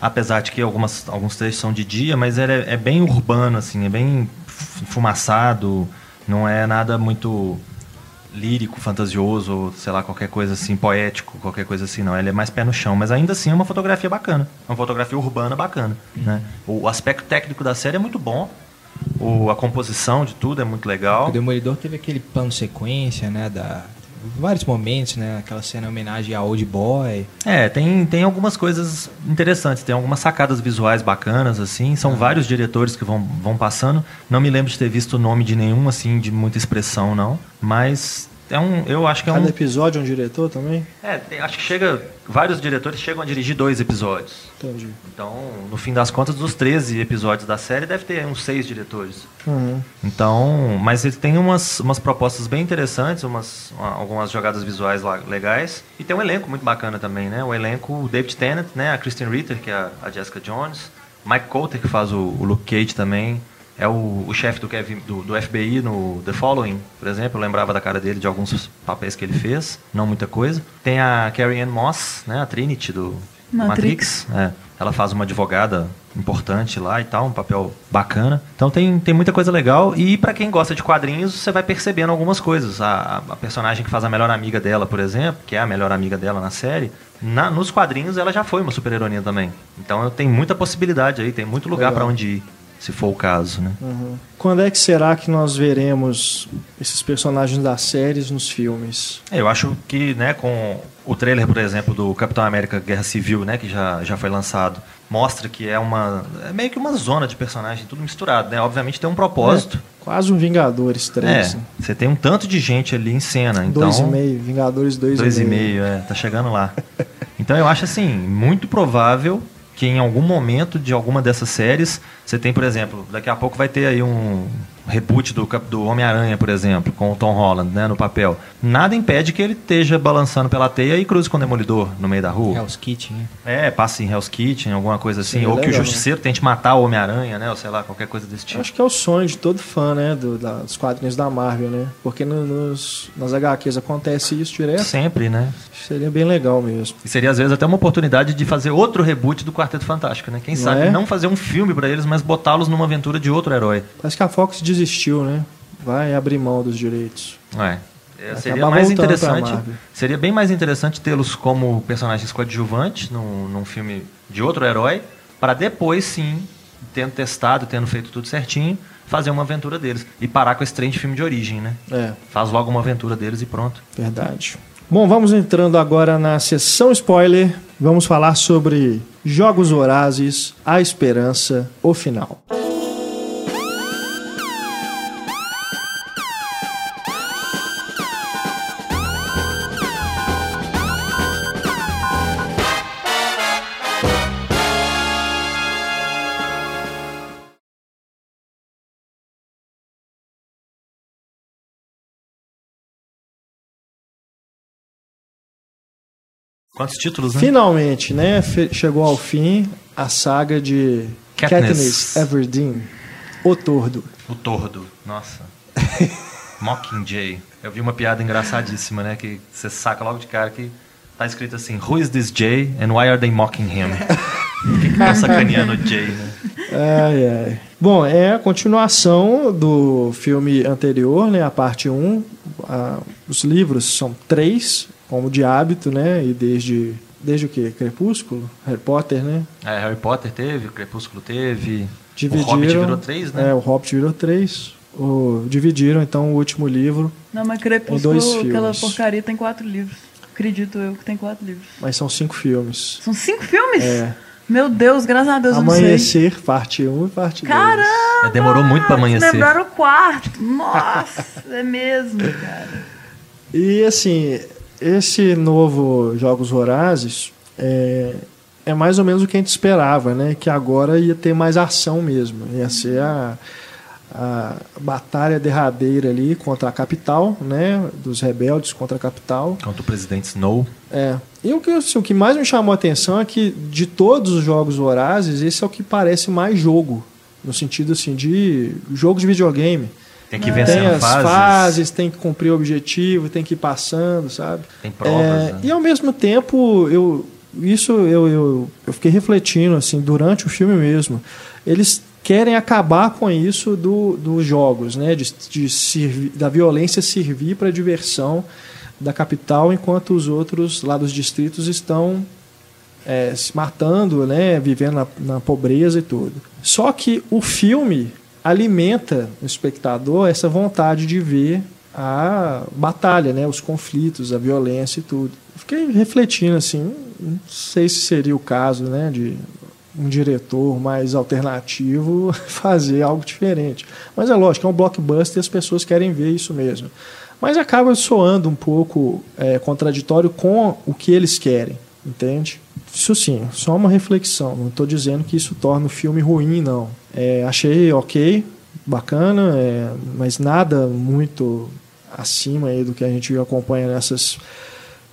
apesar de que algumas, alguns trechos são de dia, mas ele é, é bem urbano, assim, é bem fumaçado, não é nada muito lírico, fantasioso, sei lá, qualquer coisa assim, poético, qualquer coisa assim, não. Ele é mais pé no chão, mas ainda assim é uma fotografia bacana, é uma fotografia urbana bacana, uhum. né? O aspecto técnico da série é muito bom, o, a composição de tudo é muito legal. O Demolidor teve aquele plano sequência, né, da... vários momentos, né? Aquela cena em homenagem a Old Boy. É, tem, tem algumas coisas interessantes, tem algumas sacadas visuais bacanas, assim. São uhum. vários diretores que vão, vão passando. Não me lembro de ter visto o nome de nenhum, assim, de muita expressão, não. Mas é um, eu acho que é Cada um... Cada episódio é um diretor também? É, tem, acho que chega... Vários diretores chegam a dirigir dois episódios. Entendi. Então, no fim das contas, dos treze episódios da série, deve ter uns seis diretores. Uhum. Então, mas ele tem umas, umas propostas bem interessantes, umas, algumas jogadas visuais lá, legais. E tem um elenco muito bacana também, né? O elenco, o David Tennant, né? A Kristen Ritter, que é a, a Jessica Jones. Mike Coulter, que faz o, o Luke Cage também. É o, o chefe do, do, do F B I no The Following, por exemplo. Eu lembrava da cara dele de alguns papéis que ele fez. Não muita coisa. Tem a Carrie Ann Moss, né, a Trinity do Matrix. Matrix. É. Ela faz uma advogada importante lá e tal, um papel bacana. Então tem, tem muita coisa legal. E pra quem gosta de quadrinhos, você vai percebendo algumas coisas. A, a personagem que faz a melhor amiga dela, por exemplo, que é a melhor amiga dela na série, na, nos quadrinhos ela já foi uma super-heroína também. Então tem muita possibilidade aí, tem muito lugar pra onde ir, se for o caso, né? Uhum. Quando é que será que nós veremos esses personagens das séries nos filmes? É, eu acho que, né, com o trailer, por exemplo, do Capitão América Guerra Civil, né, que já, já foi lançado, mostra que é uma é meio que uma zona de personagem, tudo misturado, né? Obviamente tem um propósito. É, quase um Vingadores três. É, você tem um tanto de gente ali em cena, então... Dois e meio, Vingadores dois e meio. Dois e meio, é, tá chegando lá. Então eu acho, assim, muito provável... que em algum momento de alguma dessas séries você tem, por exemplo, daqui a pouco vai ter aí um reboot do, do Homem-Aranha, por exemplo, com o Tom Holland, né, no papel. Nada impede que ele esteja balançando pela teia e cruze com o Demolidor no meio da rua. Hell's Kitchen, né? É, passe em Hell's Kitchen, alguma coisa assim. Sim, ou é legal, que o Justiceiro, né, tente matar o Homem-Aranha, né, ou sei lá, qualquer coisa desse tipo. Eu acho que é o sonho de todo fã, né, do, da, dos quadrinhos da Marvel, né? Porque no, nos, nas H Qs acontece isso direto. Sempre, né? Seria bem legal mesmo. E seria, às vezes, até uma oportunidade de fazer outro reboot do Quarteto Fantástico, né? Quem não sabe é? não fazer um filme pra eles, mas botá-los numa aventura de outro herói. Parece que a Fox desistiu, né? Vai abrir mão dos direitos. É. É, seria, mais interessante, seria bem mais interessante tê-los como personagens coadjuvantes num, num filme de outro herói, para depois, sim, tendo testado, tendo feito tudo certinho, fazer uma aventura deles. E parar com esse trem de filme de origem, né? É. Faz logo uma aventura deles e pronto. Verdade. Bom, vamos entrando agora na sessão spoiler. Vamos falar sobre Jogos Vorazes, A Esperança, o final. Quantos títulos, né? Finalmente, né? Fe- chegou ao fim a saga de Katniss, Katniss Everdeen. O Tordo. O Tordo. Nossa. Mockingjay. Eu vi uma piada engraçadíssima, né? Que você saca logo de cara que tá escrito assim: Who is this Jay and why are they mocking him? Por que que tá sacaneando o Jay, né? Ai, ai. Bom, é a continuação do filme anterior, né? A parte um. A, os livros são três. Como de hábito, né? E desde, desde o quê? Crepúsculo? Harry Potter, né? É, Harry Potter teve, Crepúsculo teve. Dividiram, o Hobbit virou três, né? É, o Hobbit virou três. O, dividiram, então, o último livro. Não, mas Crepúsculo, dois filmes. Aquela porcaria, tem quatro livros. Acredito eu que tem quatro livros. Mas são cinco filmes. São cinco filmes? É. Meu Deus, graças a Deus, Amanhecer, eu não sei. Amanhecer, parte um e parte dois. Caramba! Demorou muito pra amanhecer. Lembraram o quarto. Nossa, é mesmo, cara. E, assim... Esse novo Jogos Vorazes é, é mais ou menos o que a gente esperava, né? Que agora ia ter mais ação mesmo. Ia ser a, a batalha derradeira ali contra a capital, né? Dos rebeldes contra a capital. Contra o presidente Snow. É. E o que, assim, o que mais me chamou a atenção é que, de todos os Jogos Vorazes, esse é o que parece mais jogo. No sentido, assim, de jogo de videogame. Tem que vencer as fases. fases, tem que cumprir o objetivo, tem que ir passando, sabe? Tem provas. É, né? E ao mesmo tempo, eu, isso eu, eu, eu fiquei refletindo assim, durante o filme mesmo. Eles querem acabar com isso do, dos jogos, né? De, de servir, da violência servir para a diversão da capital, enquanto os outros lá dos distritos estão é, se matando, né? Vivendo na, na pobreza e tudo. Só que o filme alimenta o espectador essa vontade de ver a batalha, né? Os conflitos, a violência e tudo. Fiquei refletindo assim, não sei se seria o caso, né, de um diretor mais alternativo fazer algo diferente. Mas é lógico, é um blockbuster e as pessoas querem ver isso mesmo. Mas acaba soando um pouco é, contraditório com o que eles querem, entende? Isso sim, só uma reflexão. Não estou dizendo que isso torna o filme ruim, não. É, achei ok, bacana, é, mas nada muito acima aí do que a gente acompanha nessas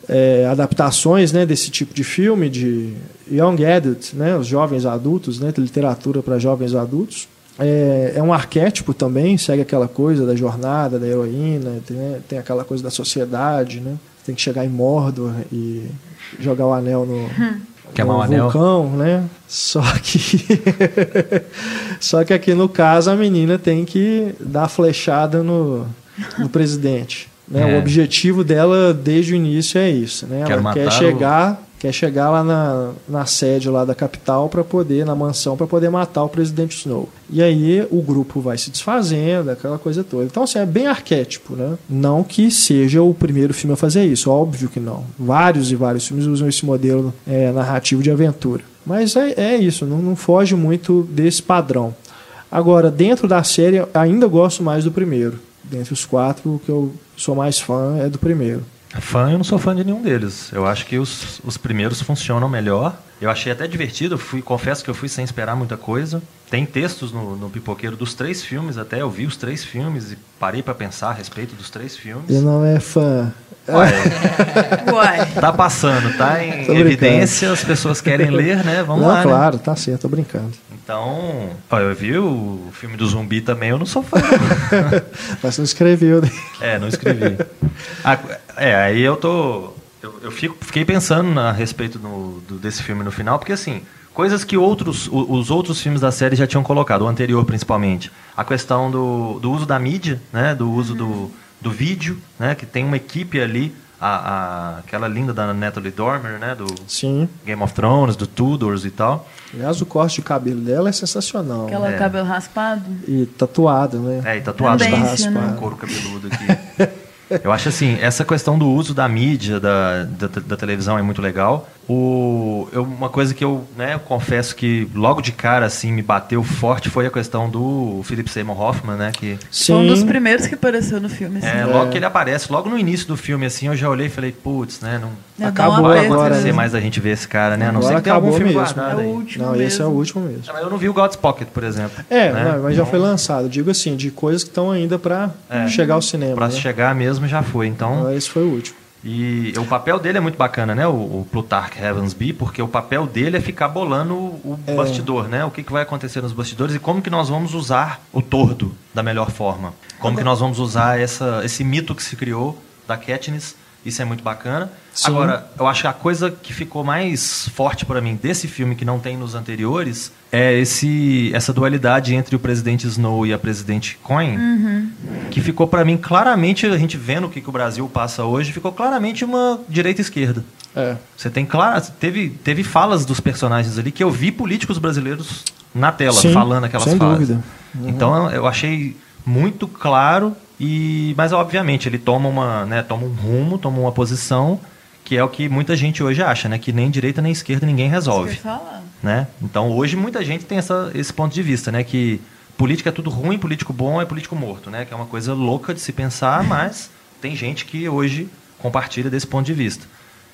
é, adaptações, né, desse tipo de filme, de young adult, né, os jovens adultos, né, literatura para jovens adultos. É, é um arquétipo também, segue aquela coisa da jornada, da heroína, tem, né, tem aquela coisa da sociedade, né, tem que chegar em Mordor e jogar o anel no... Queimar um vulcão, anel. Né? Só que só que aqui no caso a menina tem que dar flechada no, no presidente, né? É. O objetivo dela desde o início é isso, né? Quero Ela quer chegar, o... quer chegar lá na, na sede lá da capital para poder, na mansão, para poder matar o presidente Snow. E aí o grupo vai se desfazendo, aquela coisa toda. Então assim, é bem arquétipo, né? Não que seja o primeiro filme a fazer isso, óbvio que não. Vários e vários filmes usam esse modelo é, narrativo de aventura. Mas é, é isso, não, não foge muito desse padrão. Agora, dentro da série, ainda gosto mais do primeiro. Dentre os quatro, o que eu sou mais fã é do primeiro. Fã, eu não sou fã de nenhum deles. Eu acho que os, os primeiros funcionam melhor. Eu achei até divertido, fui, confesso que eu fui sem esperar muita coisa. Tem textos no, no Pipoqueiro dos três filmes até, eu vi os três filmes e parei pra pensar a respeito dos três filmes. E não é fã. Uai, Uai. Tá passando, tá em evidência, as pessoas querem ler, né? Vamos não, lá, claro, né? Tá certo, tô brincando. Então, ó, eu vi o filme do zumbi também, eu não sou fã. Mas não escreveu, né? É, não escrevi. Ah, é, aí eu tô... Eu, eu fico, fiquei pensando a respeito do, do, desse filme no final, porque assim, coisas que outros, os outros filmes da série já tinham colocado, o anterior principalmente. A questão do, do uso da mídia, né? Do uso do... do vídeo, né? Que tem uma equipe ali, a, a, aquela linda da Natalie Dormer, né? Do Sim. Game of Thrones, do Tudors e tal. Aliás, o corte de cabelo dela é sensacional. Aquela é. cabelo raspado. E tatuado, né? É, e tatuado. Tá raspado. Né? Um couro cabeludo aqui. Eu acho assim, essa questão do uso da mídia, da, da, da televisão é muito legal. O, eu, uma coisa que eu, né, eu confesso que logo de cara assim, me bateu forte foi a questão do Philip Seymour Hoffman, né? Que Sim. foi um dos primeiros que apareceu no filme. Assim. É, logo é. que ele aparece, logo no início do filme, assim, eu já olhei e falei, putz, né? Não acabou vai agora, acontecer né? mais a gente ver esse cara, né? A não ser que tenha algum filme mesmo. guardado. É o último não, mesmo. Esse é o último mesmo. Eu não vi o God's Pocket, por exemplo. É, né? Mas já foi lançado. Digo assim, de coisas que estão ainda para é, chegar ao cinema. Para né? chegar mesmo já foi, então... Ah, esse foi o último. E o papel dele é muito bacana, né? O, o Plutarch Heavensby, porque o papel dele é ficar bolando o, o é. bastidor, né? O que, que vai acontecer nos bastidores e como que nós vamos usar o tordo da melhor forma. Como que nós vamos usar essa, esse mito que se criou da Katniss. Isso é muito bacana. Sim. Agora, eu acho que a coisa que ficou mais forte para mim desse filme, que não tem nos anteriores, é esse, essa dualidade entre o presidente Snow e a presidente Coin, uhum. que ficou para mim claramente, a gente vendo o que, que o Brasil passa hoje, ficou claramente uma direita e esquerda. É. Você tem claro, teve, teve falas dos personagens ali que eu vi políticos brasileiros na tela, Sim, falando aquelas sem falas. Dúvida. Uhum. Então, eu achei muito claro... E, mas, obviamente, ele toma, uma, né, toma um rumo, toma uma posição, que é o que muita gente hoje acha, né? Que nem direita nem esquerda ninguém resolve. Né? Então, hoje, muita gente tem essa, esse ponto de vista, né? Que política é tudo ruim, político bom é político morto, né? Que é uma coisa louca de se pensar, mas tem gente que hoje compartilha desse ponto de vista.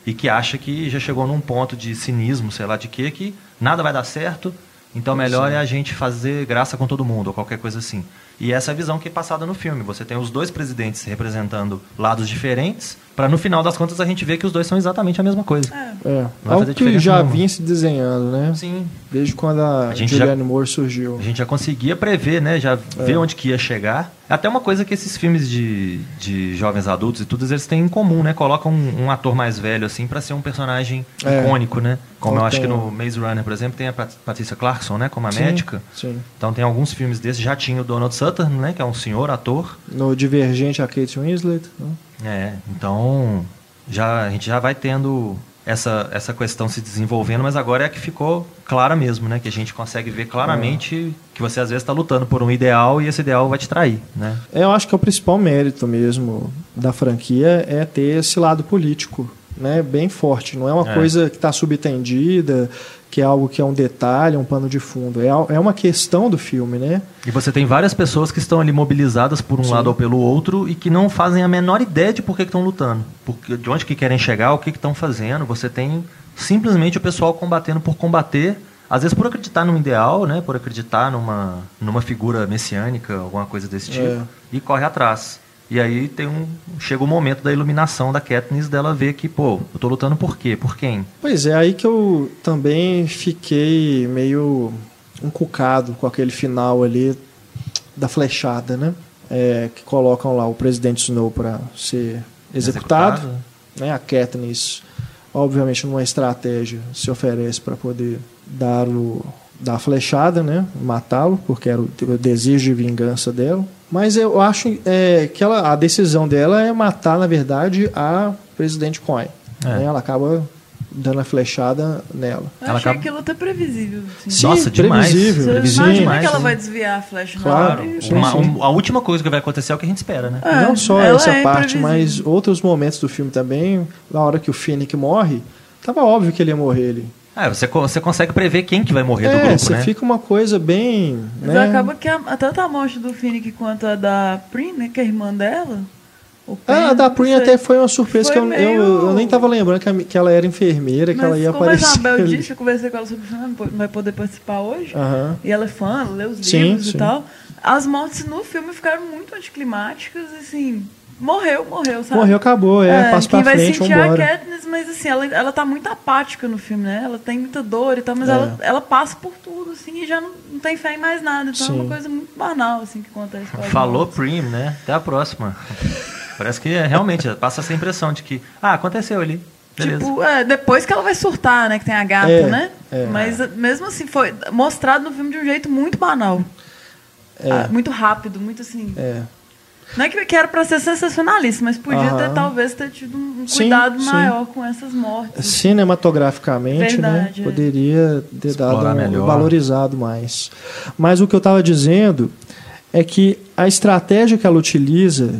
E que acha que já chegou num ponto de cinismo, sei lá de quê, que nada vai dar certo, então melhor é a gente fazer graça com todo mundo, ou qualquer coisa assim. E essa é a visão que é passada no filme. Você tem os dois presidentes representando lados diferentes, para no final das contas a gente ver que os dois são exatamente a mesma coisa. É, é. Algo que já nenhuma. vinha se desenhando, né? Sim. Desde quando a, a Julianne já, Moore surgiu. A gente já conseguia prever, né? Já é. ver onde que ia chegar. Até uma coisa que esses filmes de, de jovens adultos e tudo, eles têm em comum, né? Colocam um, um ator mais velho, assim, para ser um personagem é. icônico, né? Como então, eu acho que no Maze Runner, por exemplo, tem a Pat- Patricia Clarkson, né? Como a sim, médica. Sim. Então tem alguns filmes desses. Já tinha o Donald Sutherland, né? Que é um senhor ator. No Divergente, a Kate Winslet, né? É, então já, a gente já vai tendo essa, essa questão se desenvolvendo, mas agora é a que ficou clara mesmo, né? Que a gente consegue ver claramente é. que você às vezes está lutando por um ideal e esse ideal vai te trair, né? Eu acho que o principal mérito mesmo da franquia é ter esse lado político, né? Bem forte, não é uma é. coisa que está subentendida... que é algo que é um detalhe, um pano de fundo. É uma questão do filme, né? E você tem várias pessoas que estão ali mobilizadas por um Sim. lado ou pelo outro e que não fazem a menor ideia de por que estão lutando, de onde que querem chegar, o que estão fazendo. Você tem simplesmente o pessoal combatendo por combater, às vezes por acreditar num ideal, né? Por acreditar numa, numa figura messiânica, alguma coisa desse tipo, é. e corre atrás. E aí tem um, chega o momento da iluminação da Katniss, dela ver que, pô, eu tô lutando por quê? Por quem? Pois é, aí que eu também fiquei meio encucado com aquele final ali da flechada, né? É, que colocam lá o presidente Snow para ser executado. executado. Né? A Katniss, obviamente, numa estratégia, se oferece para poder dar, o, dar a flechada, né? Matá-lo, porque era o, o desejo de vingança dela. Mas eu acho é, que ela, a decisão dela é matar, na verdade, a presidente Coin. É. Né? Ela acaba dando a flechada nela. Eu ela achei acaba... aquilo até previsível. Assim. Sim, Nossa, demais. Previsível. Você previsível imagina demais, que ela sim. vai desviar a flecha. Claro. Sim, Uma, sim. Um, a última coisa que vai acontecer é o que a gente espera, né? É, não só essa é parte, mas outros momentos do filme também. Na hora que o Fennec morre, estava óbvio que ele ia morrer ali. Ah, você, você consegue prever quem que vai morrer é, do grupo, você né? fica uma coisa bem... Mas né? acaba que a, tanto a morte do Finnick quanto a da Prin, né? Que é a irmã dela. Prin, ah, a da Prin até foi uma surpresa, foi que eu, meio... eu, eu nem estava lembrando que, a, que ela era enfermeira, que mas, ela ia como aparecer. Mas como a Mabel disse, eu conversei com ela sobre isso, não vai poder participar hoje. Uhum. E ela é fã, ela lê os sim, livros sim. e tal. As mortes no filme ficaram muito anticlimáticas, assim... Morreu, morreu, sabe? Morreu, acabou, é, é passa pra frente, vambora. Quem vai sentir a Katniss, mas assim, ela, ela tá muito apática no filme, né? Ela tem muita dor e tal, mas é. ela, ela passa por tudo, assim, e já não, não tem fé em mais nada. Então Sim. é uma coisa muito banal, assim, que acontece. Falou Prim, né? Até a próxima. Parece que realmente passa essa impressão de que, ah, aconteceu ali. Beleza. Tipo, é, depois que ela vai surtar, né? Que tem a gata, é, né? É. Mas mesmo assim, foi mostrado no filme de um jeito muito banal. É. Ah, muito rápido, muito assim... É. Não é que era pra ser sensacionalista, mas podia ter, talvez ter tido um cuidado sim, maior sim. com essas mortes. Cinematograficamente, Verdade, né? Poderia ter Explorar dado melhor. Valorizado mais. Mas o que eu estava dizendo é que a estratégia que ela utiliza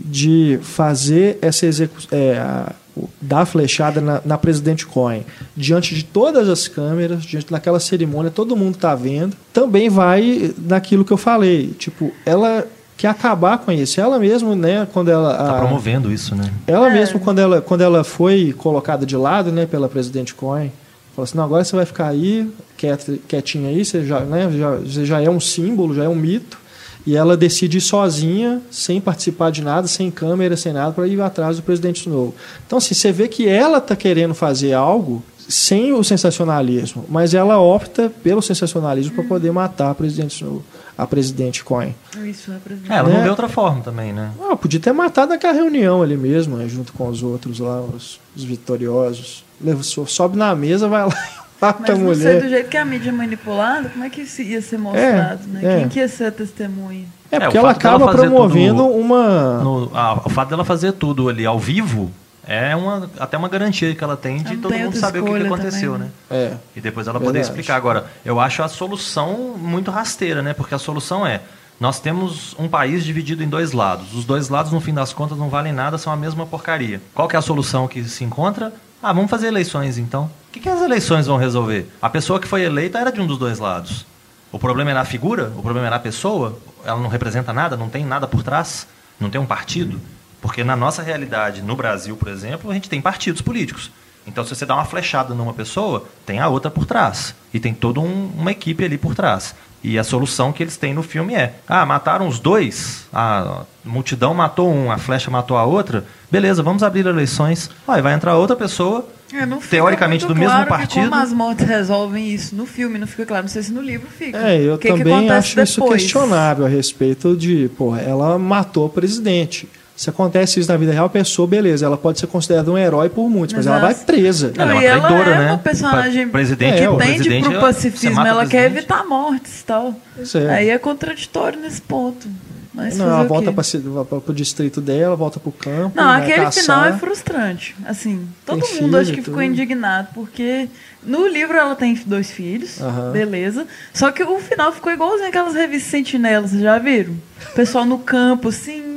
de fazer essa execução, é, a, dar a flechada na, na Presidente Cohen, diante de todas as câmeras, diante daquela cerimônia, todo mundo está vendo, também vai naquilo que eu falei. Tipo, ela... que acabar com isso. Ela mesma, né, quando ela... Está promovendo isso, né? Ela é. mesma, quando ela, quando ela foi colocada de lado, né, pela Presidente Cohen, falou assim, não, agora você vai ficar aí, quiet, quietinha aí, você já, né, já, você já é um símbolo, já é um mito, e ela decide ir sozinha, sem participar de nada, sem câmera, sem nada, para ir atrás do presidente novo. Então, assim, você vê que ela está querendo fazer algo sem o sensacionalismo, mas ela opta pelo sensacionalismo hum. para poder matar a presidente novo. A presidente Cohen. Isso, a presidente. É, ela né? não deu outra forma também, né? Ah, podia ter matado naquela reunião ali mesmo, né? Junto com os outros lá, os, os vitoriosos. Leva, sobe na mesa, vai lá e mata a mulher. Mas não sei, do jeito que a mídia é manipulada, como é que isso ia ser mostrado, é, né? É. Quem que ia ser a testemunha? É, porque é, ela acaba promovendo tudo, uma... No, a, o fato dela fazer tudo ali ao vivo... É uma, até uma garantia que ela tem de todo mundo saber o que, que aconteceu, também, né? É, e depois ela verdade. poder explicar. Agora, eu acho a solução muito rasteira, né? Porque a solução é, nós temos um país dividido em dois lados. Os dois lados, no fim das contas, não valem nada, são a mesma porcaria. Qual que é a solução que se encontra? Ah, vamos fazer eleições, então. O que, que as eleições vão resolver? A pessoa que foi eleita era de um dos dois lados. O problema é na figura? O problema é na pessoa? Ela não representa nada? Não tem nada por trás? Não tem um partido? Porque na nossa realidade, no Brasil, por exemplo, a gente tem partidos políticos. Então, se você dá uma flechada numa pessoa, tem a outra por trás. E tem toda um, uma equipe ali por trás. E a solução que eles têm no filme é... Ah, mataram os dois. A multidão matou um, a flecha matou a outra. Beleza, vamos abrir eleições. Ah, vai entrar outra pessoa... É, não fica teoricamente do claro mesmo partido. Como as mortes resolvem isso no filme, não fica claro. Não sei se no livro fica. É, eu que também que acho depois? Isso questionável a respeito de... Pô, ela matou o presidente. Se acontece isso na vida real, a pessoa, beleza, ela pode ser considerada um herói por muitos, mas Exato. ela vai presa. Não, ela é uma ela traidora, é uma né? personagem presidente, que é, tende para o pacifismo, ela, ela quer evitar mortes e tal. É. Aí é contraditório nesse ponto. Mas não, ela volta para o distrito dela, volta para o campo. Não, aquele caçar. final é frustrante. Assim, todo tem mundo filho, acho que tudo. ficou indignado, porque no livro ela tem dois filhos, uhum. beleza. Só que o final ficou igualzinho aquelas revistas sentinelas, vocês já viram? O pessoal no campo, assim...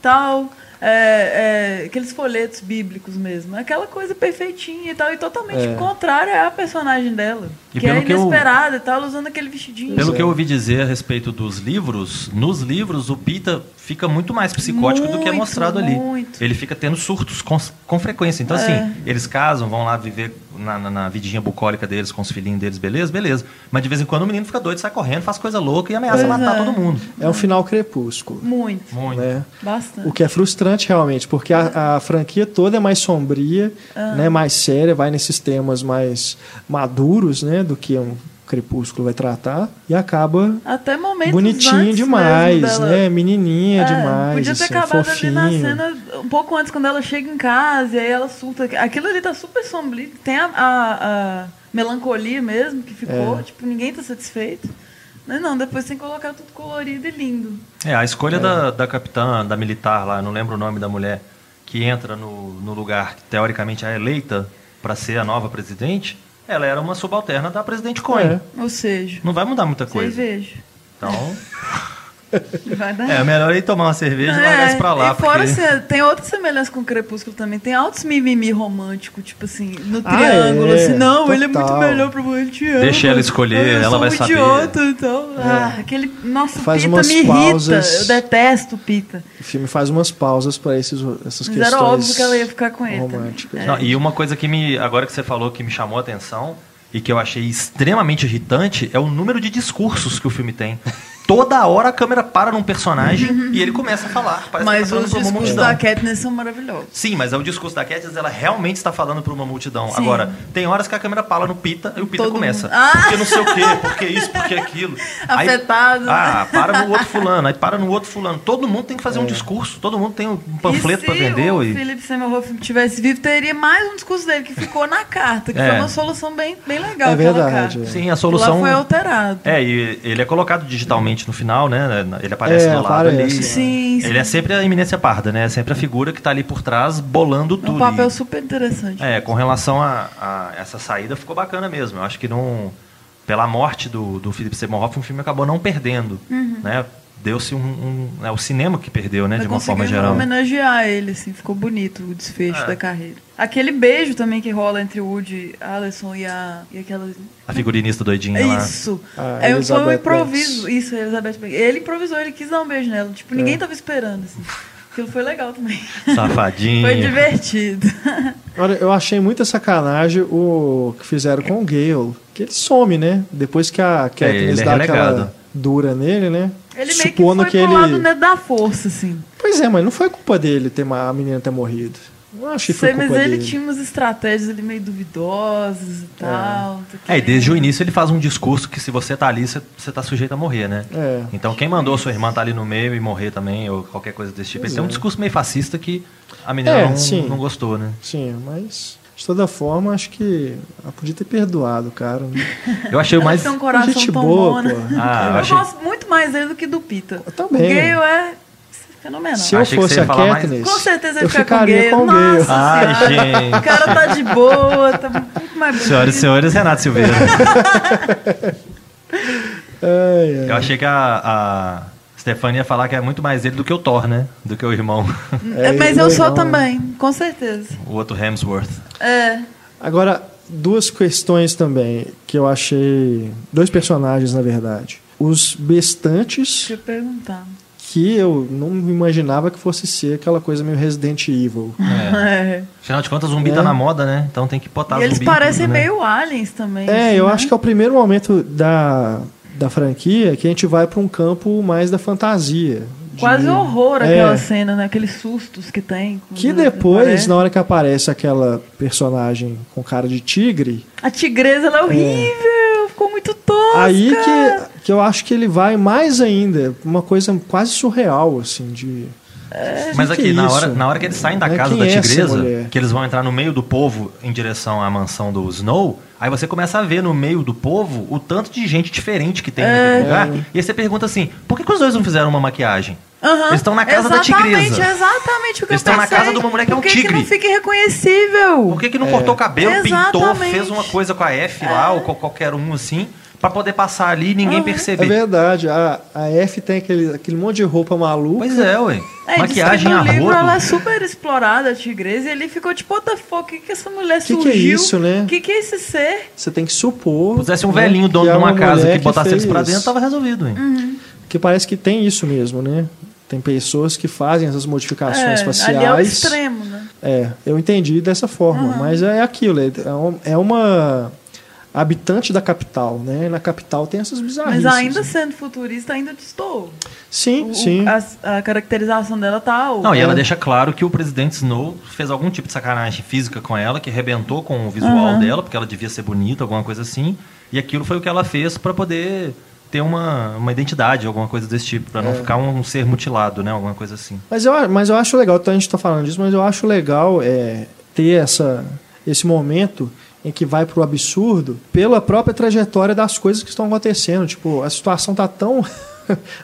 tal, é, é, aqueles folhetos bíblicos mesmo, aquela coisa perfeitinha e tal, e totalmente é. contrária à personagem dela, e que é inesperada e tal, usando aquele vestidinho. Pelo é. que eu ouvi dizer a respeito dos livros, nos livros o Peter fica muito mais psicótico muito, do que é mostrado muito. ali. Ele fica tendo surtos com, com frequência. Então, é. assim, eles casam, vão lá viver na, na, na vidinha bucólica deles, com os filhinhos deles, beleza? Beleza. Mas de vez em quando o menino fica doido, sai correndo, faz coisa louca e ameaça pois matar é. todo mundo. É um final crepúsculo. Muito. Muito. Né? Bastante. O que é frustrante, realmente, porque a, a franquia toda é mais sombria, ah. né? mais séria, vai nesses temas mais maduros, né? do que um... Crepúsculo vai tratar e acaba até bonitinha demais, né? Menininha é, demais. Podia ter assim, acabado ali na cena um pouco antes, quando ela chega em casa e aí ela surta. Aquilo ali tá super sombrio. Tem a, a, a melancolia mesmo que ficou. É. Tipo, ninguém tá satisfeito. Mas não, depois tem que colocar tudo colorido e lindo. É, a escolha é. da, da capitã, da militar lá, não lembro o nome da mulher, que entra no, no lugar que teoricamente é eleita para ser a nova presidente. Ela era uma subalterna da Presidente Cohen. É. Ou seja... Não vai mudar muita coisa. Cerveja. Então... vai dar. É melhor ir tomar uma cerveja é, e largar isso pra lá. E fora, porque... você, tem outra semelhança com o Crepúsculo também. Tem altos mimimi romântico, tipo assim, no ah, triângulo. É, assim, não, total. Ele é muito melhor pra você. Te amo. Deixa ela escolher, eu ela vai saber. Eu sou idiota, então. É. Ah, aquele... Nossa, o Pita me irrita. Eu detesto o Pita. O filme faz umas pausas pra esses, essas Mas questões românticas. Era óbvio que ela ia ficar com ele. É. Não, e uma coisa que me... Agora que você falou, que me chamou a atenção... e que eu achei extremamente irritante, é o número de discursos que o filme tem. Toda hora a câmera para num personagem uhum. e ele começa a falar. Parece mas que tá os discursos da Katniss são maravilhosos. Sim, mas é o discurso da Katniss, ela realmente está falando para uma multidão. Sim. Agora, tem horas que a câmera para no Pita e o Pita Todo começa. Ah. Porque não sei o quê, porque isso, porque aquilo. Afetado. Aí, ah, para no outro fulano, aí para no outro fulano. Todo mundo tem que fazer é. um discurso, todo mundo tem um panfleto para vender. Se o Philip Seymour Hoffman tivesse vivo, teria mais um discurso dele que ficou na carta, que é. foi uma solução bem, bem legal. É verdade. É. Sim, a solução... Lá foi alterado. É, e ele é colocado digitalmente principalmente no final, né? Ele aparece é, do lado aparece. ali. Sim, sim. Ele é sempre a eminência parda, né? É sempre a figura que tá ali por trás bolando tudo. Um papel e... super interessante. É, com relação a, a essa saída, ficou bacana mesmo. Eu acho que não... Pela morte do, do Philip Seymour Hoffman, o filme acabou não perdendo, uhum. né? Deu-se um... um é o cinema que perdeu, né? Mas de uma forma geral. Homenagear ele, assim. Ficou bonito o desfecho é. da carreira. Aquele beijo também que rola entre o Woody Allison e a... E aquela... A figurinista doidinha lá. Isso. É um foi um improviso. Banks. Isso, Elizabeth Banks. Ele improvisou, ele quis dar um beijo nela. Tipo, ninguém é. tava esperando, assim. Aquilo foi legal também. Safadinho. Foi divertido. Olha, eu achei muita sacanagem o que fizeram com o Gale. Que ele some, né? Depois que a Katniss é, dá é aquela dura nele, né? Ele supondo meio que foi que pro ele... lado né, da força, assim. Pois é, mas não foi culpa dele ter a menina ter morrido. Não achei que foi culpa dele. Mas ele dele. tinha umas estratégias ali meio duvidosas e é. tal. É, e desde o início ele faz um discurso que se você tá ali, você, você tá sujeito a morrer, né? É. Então quem mandou sua irmã tá ali no meio e morrer também, ou qualquer coisa desse tipo. Pois ele é. tem um discurso meio fascista que a menina é, não, não gostou, né? Sim, mas... De toda forma, acho que ela podia ter perdoado o cara. Né? Eu achei o mais... Tem um coração gente tão boa, bom, né? Pô. Ah, eu achei... gosto muito mais dele do que do Pita. Eu também. O Gale é fenomenal. Se eu achei fosse a Katniss, com certeza ele fica com o Gale. Com Nossa Ai, gente. O cara tá de boa, tá muito mais bonito. Senhoras e senhores, Renato Silveira. ai, ai. Eu achei que a... a... Stefania ia falar que é muito mais ele do que o Thor, né? Do que o irmão. É, mas eu sou também, com certeza. O outro Hemsworth. É. Agora, duas questões também que eu achei... Dois personagens, na verdade. Os bestantes... Deixa eu perguntar. Que eu não imaginava que fosse ser aquela coisa meio Resident Evil. É. É. Afinal de contas, o zumbi é. tá na moda, né? Então tem que botar zumbi. E eles zumbi parecem tudo, meio né? aliens também. É, assim, eu né? acho que é o primeiro momento da... da franquia, que a gente vai para um campo mais da fantasia. De... Quase horror aquela é. cena, né? Aqueles sustos que tem. Que depois, aparece. na hora que aparece aquela personagem com cara de tigre... A tigresa, ela é horrível! É. Ficou muito tosca! Aí que, que eu acho que ele vai mais ainda, uma coisa quase surreal, assim, de... É. Mas aqui, é na, hora, na hora que eles saem da é casa da tigresa, é que eles vão entrar no meio do povo em direção à mansão do Snow, aí você começa a ver no meio do povo o tanto de gente diferente que tem é. no lugar. É. E aí você pergunta assim, por que, que os dois não fizeram uma maquiagem? Uhum. Eles estão na casa exatamente, da tigresa. Exatamente o que eles eu estão na casa de uma mulher que é um tigre. Por que, que não fica irreconhecível? Por que, que não é. cortou o cabelo, exatamente. pintou, fez uma coisa com a F é. lá ou com qualquer um assim? Pra poder passar ali e ninguém uhum. perceber. É verdade. A, a F tem aquele, aquele monte de roupa maluca. Pois é, ué. É, maquiagem a rodo. Ela é super explorada, a tigresa. E ele ficou tipo, what the fuck? O que, que essa mulher surgiu? O que, que é isso, né? O que, que é esse ser? Você tem que supor. Se pusesse um né? velhinho dono de uma, uma casa que botasse eles pra dentro, tava resolvido, hein? Uhum. Porque parece que tem isso mesmo, né? Tem pessoas que fazem essas modificações é, faciais. Ali é o extremo, né? É, eu entendi dessa forma. Uhum. Mas é aquilo. É, é uma... habitante da capital, né? Na capital tem essas bizarrices. Mas ainda sendo futurista, ainda estou. Sim, o, sim. A, a caracterização dela tá... Não, é. E ela deixa claro que o presidente Snow fez algum tipo de sacanagem física com ela, que arrebentou com o visual uhum. dela, porque ela devia ser bonita, alguma coisa assim, e aquilo foi o que ela fez para poder ter uma, uma identidade, alguma coisa desse tipo, para não é. ficar um, um ser mutilado, né? Alguma coisa assim. Mas eu, mas eu acho legal, a gente tá falando disso, mas eu acho legal é, ter essa, esse momento... em que vai pro absurdo pela própria trajetória das coisas que estão acontecendo. Tipo, a situação tá tão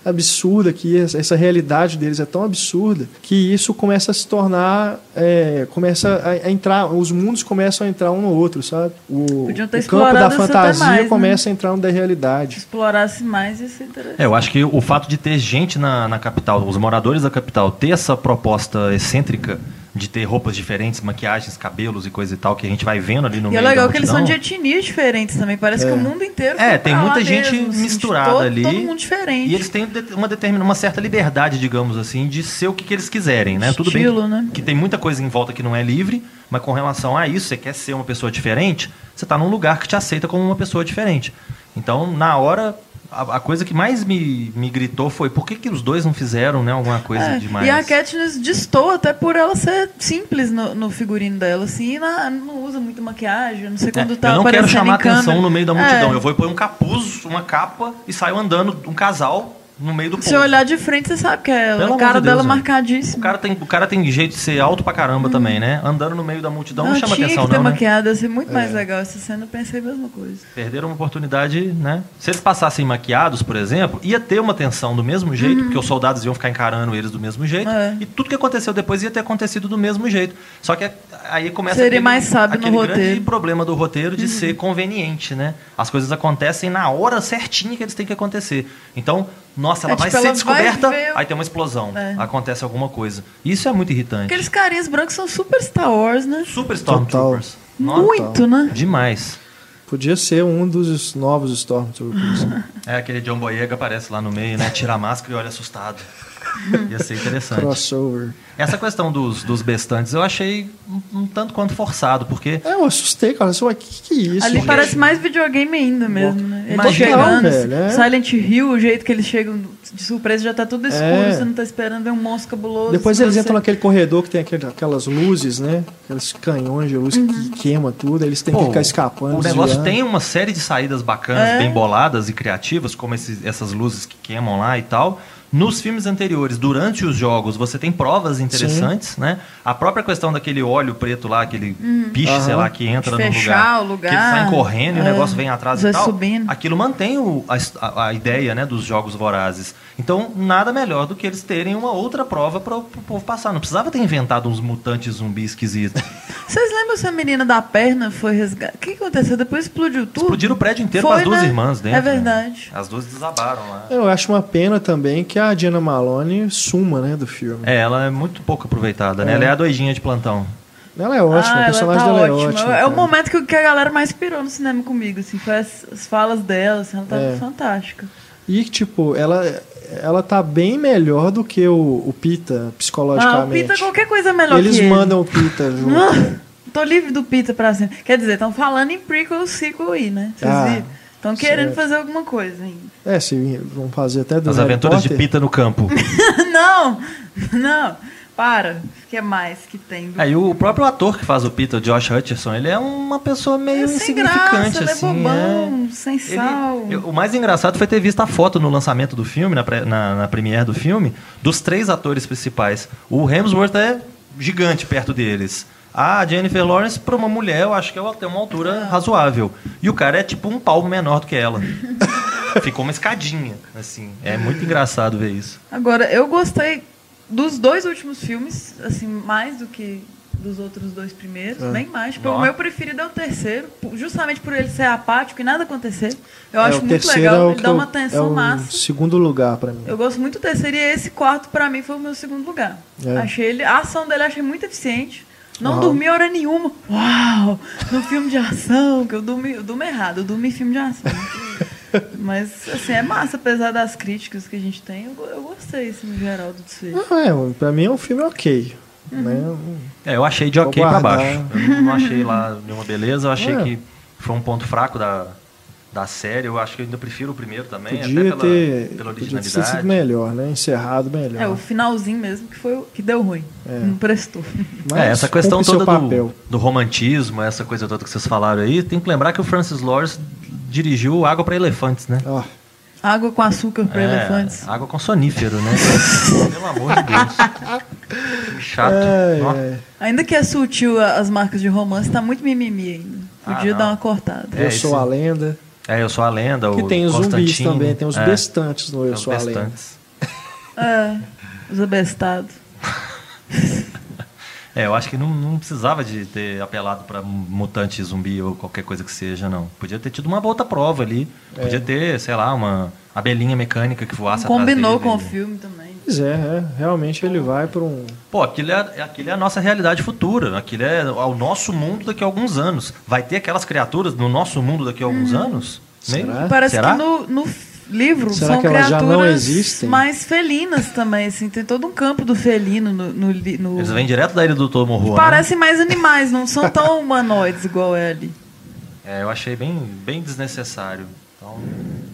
absurda que essa realidade deles é tão absurda que isso começa a se tornar é, começa a entrar, os mundos começam a entrar um no outro, sabe? O, o campo da fantasia mais, começa né? a entrar no da realidade. Explorasse mais isso é interessante. É, eu acho que o fato de ter gente na, na capital, os moradores da capital, ter essa proposta excêntrica de ter roupas diferentes, maquiagens, cabelos e coisa e tal, que a gente vai vendo ali no e meio. E é legal que eles são de etnias diferentes também. Parece é. que o mundo inteiro É, tem muita gente mesmo, misturada assim, todo, ali. Todo mundo diferente. E eles têm uma, determin... uma certa liberdade, digamos assim, de ser o que, que eles quiserem, né? Estilo, tudo bem né? que tem muita coisa em volta que não é livre, mas com relação a isso, você quer ser uma pessoa diferente, você está num lugar que te aceita como uma pessoa diferente. Então, na hora... A, a coisa que mais me, me gritou foi por que, que os dois não fizeram né, alguma coisa é, demais. E a Katniss destoa até por ela ser simples no, no figurino dela, assim, na, não usa muito maquiagem, não sei quando é, tá aparecendo. Eu não quero chamar atenção no meio da multidão, é. eu vou pôr um capuz, uma capa e saio andando, um casal no meio do povo. Se eu olhar de frente, você sabe que é o cara dela marcadíssimo. O cara tem, o cara tem jeito de ser alto pra caramba hum. também, né? Andando no meio da multidão não, não chama atenção, não, né? Tinha que ter maquiado, ia ser muito é. mais legal. Essa cena eu pensei a mesma coisa. Perderam uma oportunidade, né? Se eles passassem maquiados, por exemplo, ia ter uma tensão do mesmo jeito, hum. porque os soldados iam ficar encarando eles do mesmo jeito, é. e tudo que aconteceu depois ia ter acontecido do mesmo jeito. Só que aí começa Seria aquele, mais sábio aquele no grande roteiro. problema do roteiro de hum. ser conveniente, né? As coisas acontecem na hora certinha que eles têm que acontecer. Então... Nossa, ela é, tipo, vai ela ser descoberta, vai ver... aí tem uma explosão, é. acontece alguma coisa. Isso é muito irritante. Aqueles carinhas brancos são super Star Wars, né? Super Stormtroopers. Muito, Total. né? Demais. Podia ser um dos novos Stormtroopers. É, aquele John Boyega aparece lá no meio, né? Tira a máscara e olha assustado. Ia ser interessante. Crossover. Essa questão dos, dos bestantes eu achei um, um tanto quanto forçado, porque... É, eu assustei, cara. O que, que é isso? Ali parece mais videogame ainda mesmo, né? Ele tá chegando, é. Silent Hill, o jeito que eles chegam de surpresa, já tá tudo escuro, é. você não tá esperando, é um monstro cabuloso. Depois eles você... entram naquele corredor que tem aquelas luzes, né? Aqueles canhões de luz uhum. que queima tudo, eles têm Pô, que ficar escapando. O negócio desviando. tem uma série de saídas bacanas, é. bem boladas e criativas, como esses, essas luzes que queimam lá e tal... Nos filmes anteriores, durante os jogos, você tem provas interessantes, Sim. né? A própria questão daquele óleo preto lá, aquele hum, piche, aham. sei lá, que entra no lugar, o lugar, que eles saem correndo é, e o negócio vem atrás e tal. Subindo. Aquilo mantém o, a, a ideia, né, dos jogos vorazes. Então, nada melhor do que eles terem uma outra prova para o pro povo passar. Não precisava ter inventado uns mutantes zumbi esquisitos. Vocês lembram se a menina da perna foi resgatada? O que aconteceu? Depois explodiu tudo? Explodiram o prédio inteiro com as duas né? irmãs dentro. É verdade. Né? As duas desabaram lá. Eu acho uma pena também que a Gianna Malone suma, né, do filme. É, ela é muito pouco aproveitada, né? É. Ela é a doidinha de plantão. Ela é ótima, ah, o personagem tá dela ótima. é ótima. É cara. o momento que a galera mais pirou no cinema comigo, assim, foi as, as falas dela, assim, ela tá é. fantástica. E, tipo, ela... ela tá bem melhor do que o, o Pita, psicologicamente. Ah, o Pita qualquer coisa é melhor Eles que ele. Eles mandam o Pita junto. Não, tô livre do Pita pra sempre. Quer dizer, estão falando em prequel, sequel aí, né? Vocês ah, viram? Estão querendo fazer alguma coisa ainda. É, sim, vão fazer até... Do As Harry aventuras Potter. de Pita no campo. Não, não. Para, o que mais que tem? Do... Aí o próprio ator que faz o Peter, o Josh Hutcherson, ele é uma pessoa meio é sem insignificante. Graça, assim, ele é bobão, é... sem sal. Ele... O mais engraçado foi ter visto a foto no lançamento do filme, na, pre... na... na premiere do filme, dos três atores principais. O Hemsworth é gigante perto deles. A Jennifer Lawrence, para uma mulher, eu acho que ela tem uma altura razoável. E o cara é tipo um palmo menor do que ela. Ficou uma escadinha, assim. É muito engraçado ver isso. Agora, eu gostei... Dos dois últimos filmes, assim, mais do que dos outros dois primeiros, é. bem mais. Tipo, o meu preferido é o terceiro, justamente por ele ser apático e nada acontecer. Eu é, acho muito legal, é ele dá uma atenção é massa. Segundo lugar pra mim. Eu gosto muito do terceiro e esse quarto pra mim foi o meu segundo lugar. É. Achei ele, a ação dele achei muito eficiente. Não uhum. dormi hora nenhuma. Uau! No filme de ação, que eu dormi, eu durmo errado, eu dormi em filme de ação. Mas, assim, é massa, apesar das críticas que a gente tem, eu, eu gostei, assim, no geral, do desfecho. Ah, é, pra mim é um filme ok. Uhum. Né? É, eu achei de ok pra baixo. Eu não achei lá nenhuma beleza, eu achei é. que foi um ponto fraco da, da série, eu acho que eu ainda prefiro o primeiro também, podia até pela, ter, pela originalidade. Podia ter sido melhor, né? Encerrado melhor. É, o finalzinho mesmo que, foi, que deu ruim, é. não prestou. Mas é, essa questão toda do, do romantismo, essa coisa toda que vocês falaram aí, tem que lembrar que o Francis Lawrence dirigiu Água para Elefantes, né? Oh. Água com açúcar para é, elefantes. Água com sonífero, né? Pelo amor de Deus. Chato. É, é. Ainda que é sutil as marcas de romance, tá muito mimimi ainda. Podia ah, dar uma cortada. É, eu sou esse... a lenda. É, eu sou a lenda. Que o tem os zumbis também, tem os é, bestantes no Eu é Sou a Lenda. É, os abestados. É, eu acho que não, não precisava de ter apelado para mutante, zumbi ou qualquer coisa que seja, não. Podia ter tido uma outra prova ali. É. Podia ter, sei lá, uma abelhinha mecânica que voasse não atrás dele. Combinou com o filme também. Pois é, é. realmente ele vai para um... Pô, aquilo é, aquilo é a nossa realidade futura. Aquilo é o nosso mundo daqui a alguns anos. Vai ter aquelas criaturas no nosso mundo daqui a alguns hum. anos? Será? Meio... Parece Será? que no... no... livro, Será são que elas criaturas já não existem? Mais felinas também, assim, tem todo um campo do felino no, no, no... Eles vêm direto da ilha do Tom Horror, parecem né? mais animais, não são tão humanoides igual ele. É, eu achei bem, bem desnecessário. Então,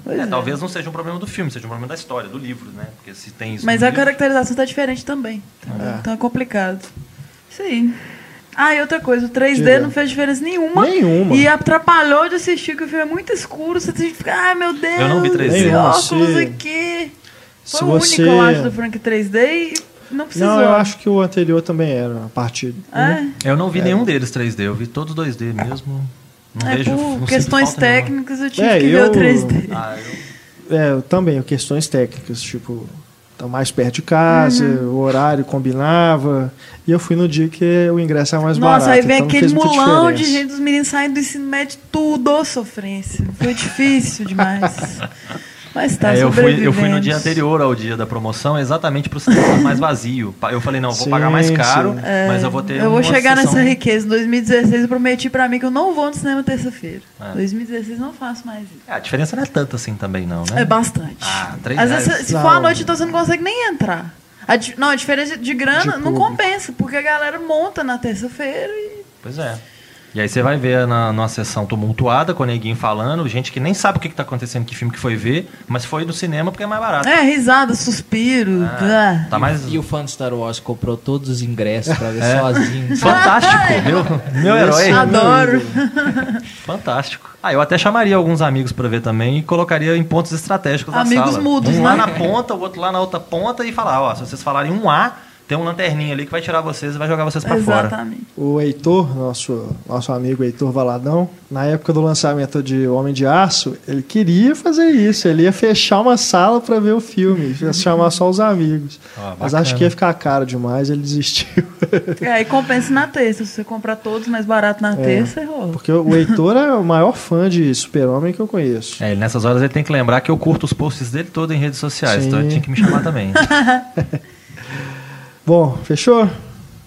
é, é. Talvez não seja um problema do filme, seja um problema da história, do livro, né? Porque se tem isso. Mas a livro... caracterização está diferente também. Então é, então é complicado. Sim. Ah, e outra coisa, o três D Direto. não fez diferença nenhuma. Nenhuma. E atrapalhou de assistir, que o filme é muito escuro. Você tem que ficar, ai meu Deus, eu não vi três D. Óculos aqui. Foi se o você... único, eu acho, do Frank três D e não precisou. Não, eu acho que o anterior também era a parte... É? Eu não vi é. nenhum deles três D, eu vi todos dois D mesmo. Não é, vejo, por não questões técnicas nenhuma. Eu tive é, que eu... ver o três D. Ah, eu... É, eu também, questões técnicas, tipo... mais perto de casa, uhum. o horário combinava, e eu fui no dia que o ingresso era mais Nossa, barato. Nossa, aí vem então aquele mulão de gente, os meninos saindo do ensino médio, tudo sofrência. Foi difícil demais. Mas tá, é, eu fui, eu fui no dia anterior ao dia da promoção, exatamente para o cinema mais vazio. Eu falei, não, eu vou sim, pagar mais caro, é, mas eu vou ter... Eu vou chegar sessão... nessa riqueza. Em dois mil e dezesseis eu prometi para mim que eu não vou no cinema terça-feira. Em é. dois mil e dezesseis não faço mais isso. É, a diferença não é tanta assim também, não, né? É bastante. Ah, três Às vezes, se, se for à noite, então você não consegue nem entrar. A, não, a diferença de grana de não compensa, porque a galera monta na terça-feira e... Pois é. E aí você vai ver na nossa sessão tumultuada, com o neguinho falando, gente que nem sabe o que está acontecendo, que filme que foi ver, mas foi no cinema porque é mais barato. É, risada, suspiro. Ah, tá mais... e, e o fã de Star Wars comprou todos os ingressos para ver é. sozinho. Fantástico, meu, meu herói. Adoro. Fantástico. Ah, eu até chamaria alguns amigos para ver também e colocaria em pontos estratégicos amigos na sala. Amigos mudos, Um lá né? na ponta, o outro lá na outra ponta e falar, ó, se vocês falarem um A... Tem um lanterninho ali que vai tirar vocês e vai jogar vocês pra fora. Exatamente. O Heitor, nosso, nosso amigo Heitor Valadão, na época do lançamento de Homem de Aço, ele queria fazer isso. Ele ia fechar uma sala pra ver o filme, ia chamar só os amigos. Ah, mas acho que ia ficar caro demais, ele desistiu. É, e compensa na terça. Se você comprar todos mais barato na terça, é, errou. Porque o Heitor é o maior fã de Super-Homem que eu conheço. É, nessas horas ele tem que lembrar que eu curto os posts dele todo em redes sociais, sim, então ele tinha que me chamar também. Bom, fechou?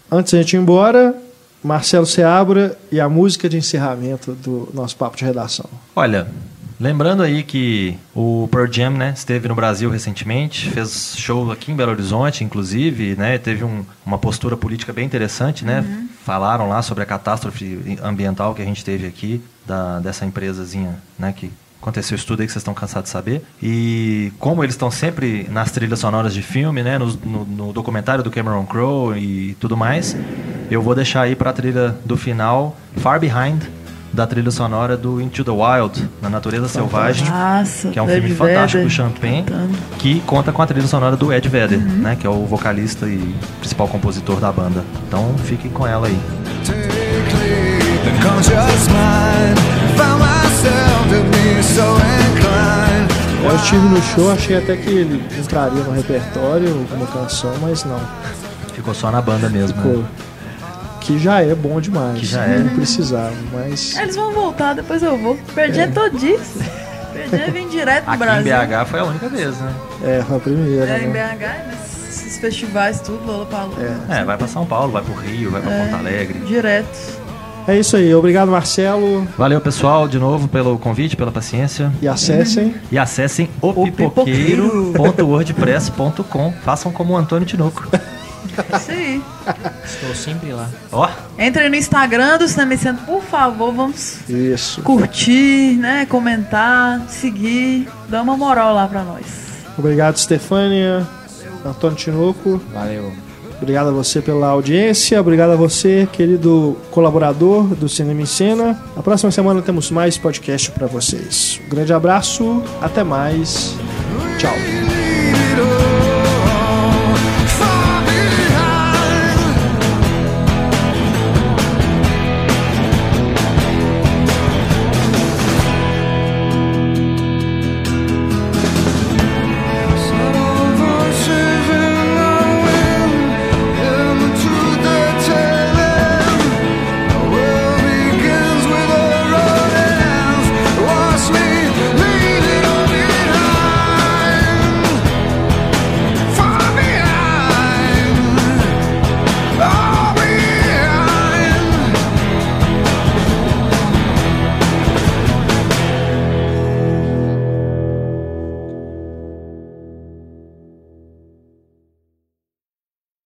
Antes da gente ir embora, Marcelo Seabra e a música de encerramento do nosso Papo de Redação. Olha, lembrando aí que o Pearl Jam, né, esteve no Brasil recentemente, fez show aqui em Belo Horizonte, inclusive, né, teve um, uma postura política bem interessante, né? Uhum. Falaram lá sobre a catástrofe ambiental que a gente teve aqui, da, dessa empresazinha, né, que... Aconteceu isso tudo aí que vocês estão cansados de saber. E como eles estão sempre nas trilhas sonoras de filme, né? No, no, no documentário do Cameron Crowe e tudo mais, eu vou deixar aí para a trilha do final, Far Behind, da trilha sonora do Into the Wild, Na Natureza Selvagem, Nossa, que é um Ed filme fantástico do Champagne, cantando. Que conta com a trilha sonora do Ed Vedder, uhum. né? Que é o vocalista e principal compositor da banda. Então fiquem com ela aí. Eu estive no show, achei até que ele entraria no repertório, alguma canção, mas não. Ficou só na banda mesmo. Ficou. Né? Que já é bom demais. Que já é. Não precisava, mas... Eles vão voltar, depois eu vou. Perdi é todo isso. Perdi vem direto do Brasil. Aqui em B H foi a única vez, né? É, foi a primeira. É, né? Em B H, nesses festivais, tudo, Lollapalooza. É. é, vai pra São Paulo, vai pro Rio, vai pra é, Porto Alegre. Direto. É isso aí, obrigado Marcelo. Valeu pessoal, de novo pelo convite, pela paciência. E acessem E acessem o pipoqueiro ponto wordpress ponto com. Façam como o Antônio Tinoco. É isso aí. Estou sempre lá. Ó. Entrem no Instagram do Cinema e Centro, por favor, vamos isso. curtir, né, comentar, seguir, dá uma moral lá pra nós. Obrigado Stefânia, Antônio Tinoco. Valeu. Obrigado a você pela audiência, obrigado a você, querido colaborador do Cinema em Cena. Na próxima semana temos mais podcast para vocês. Um grande abraço, até mais, tchau.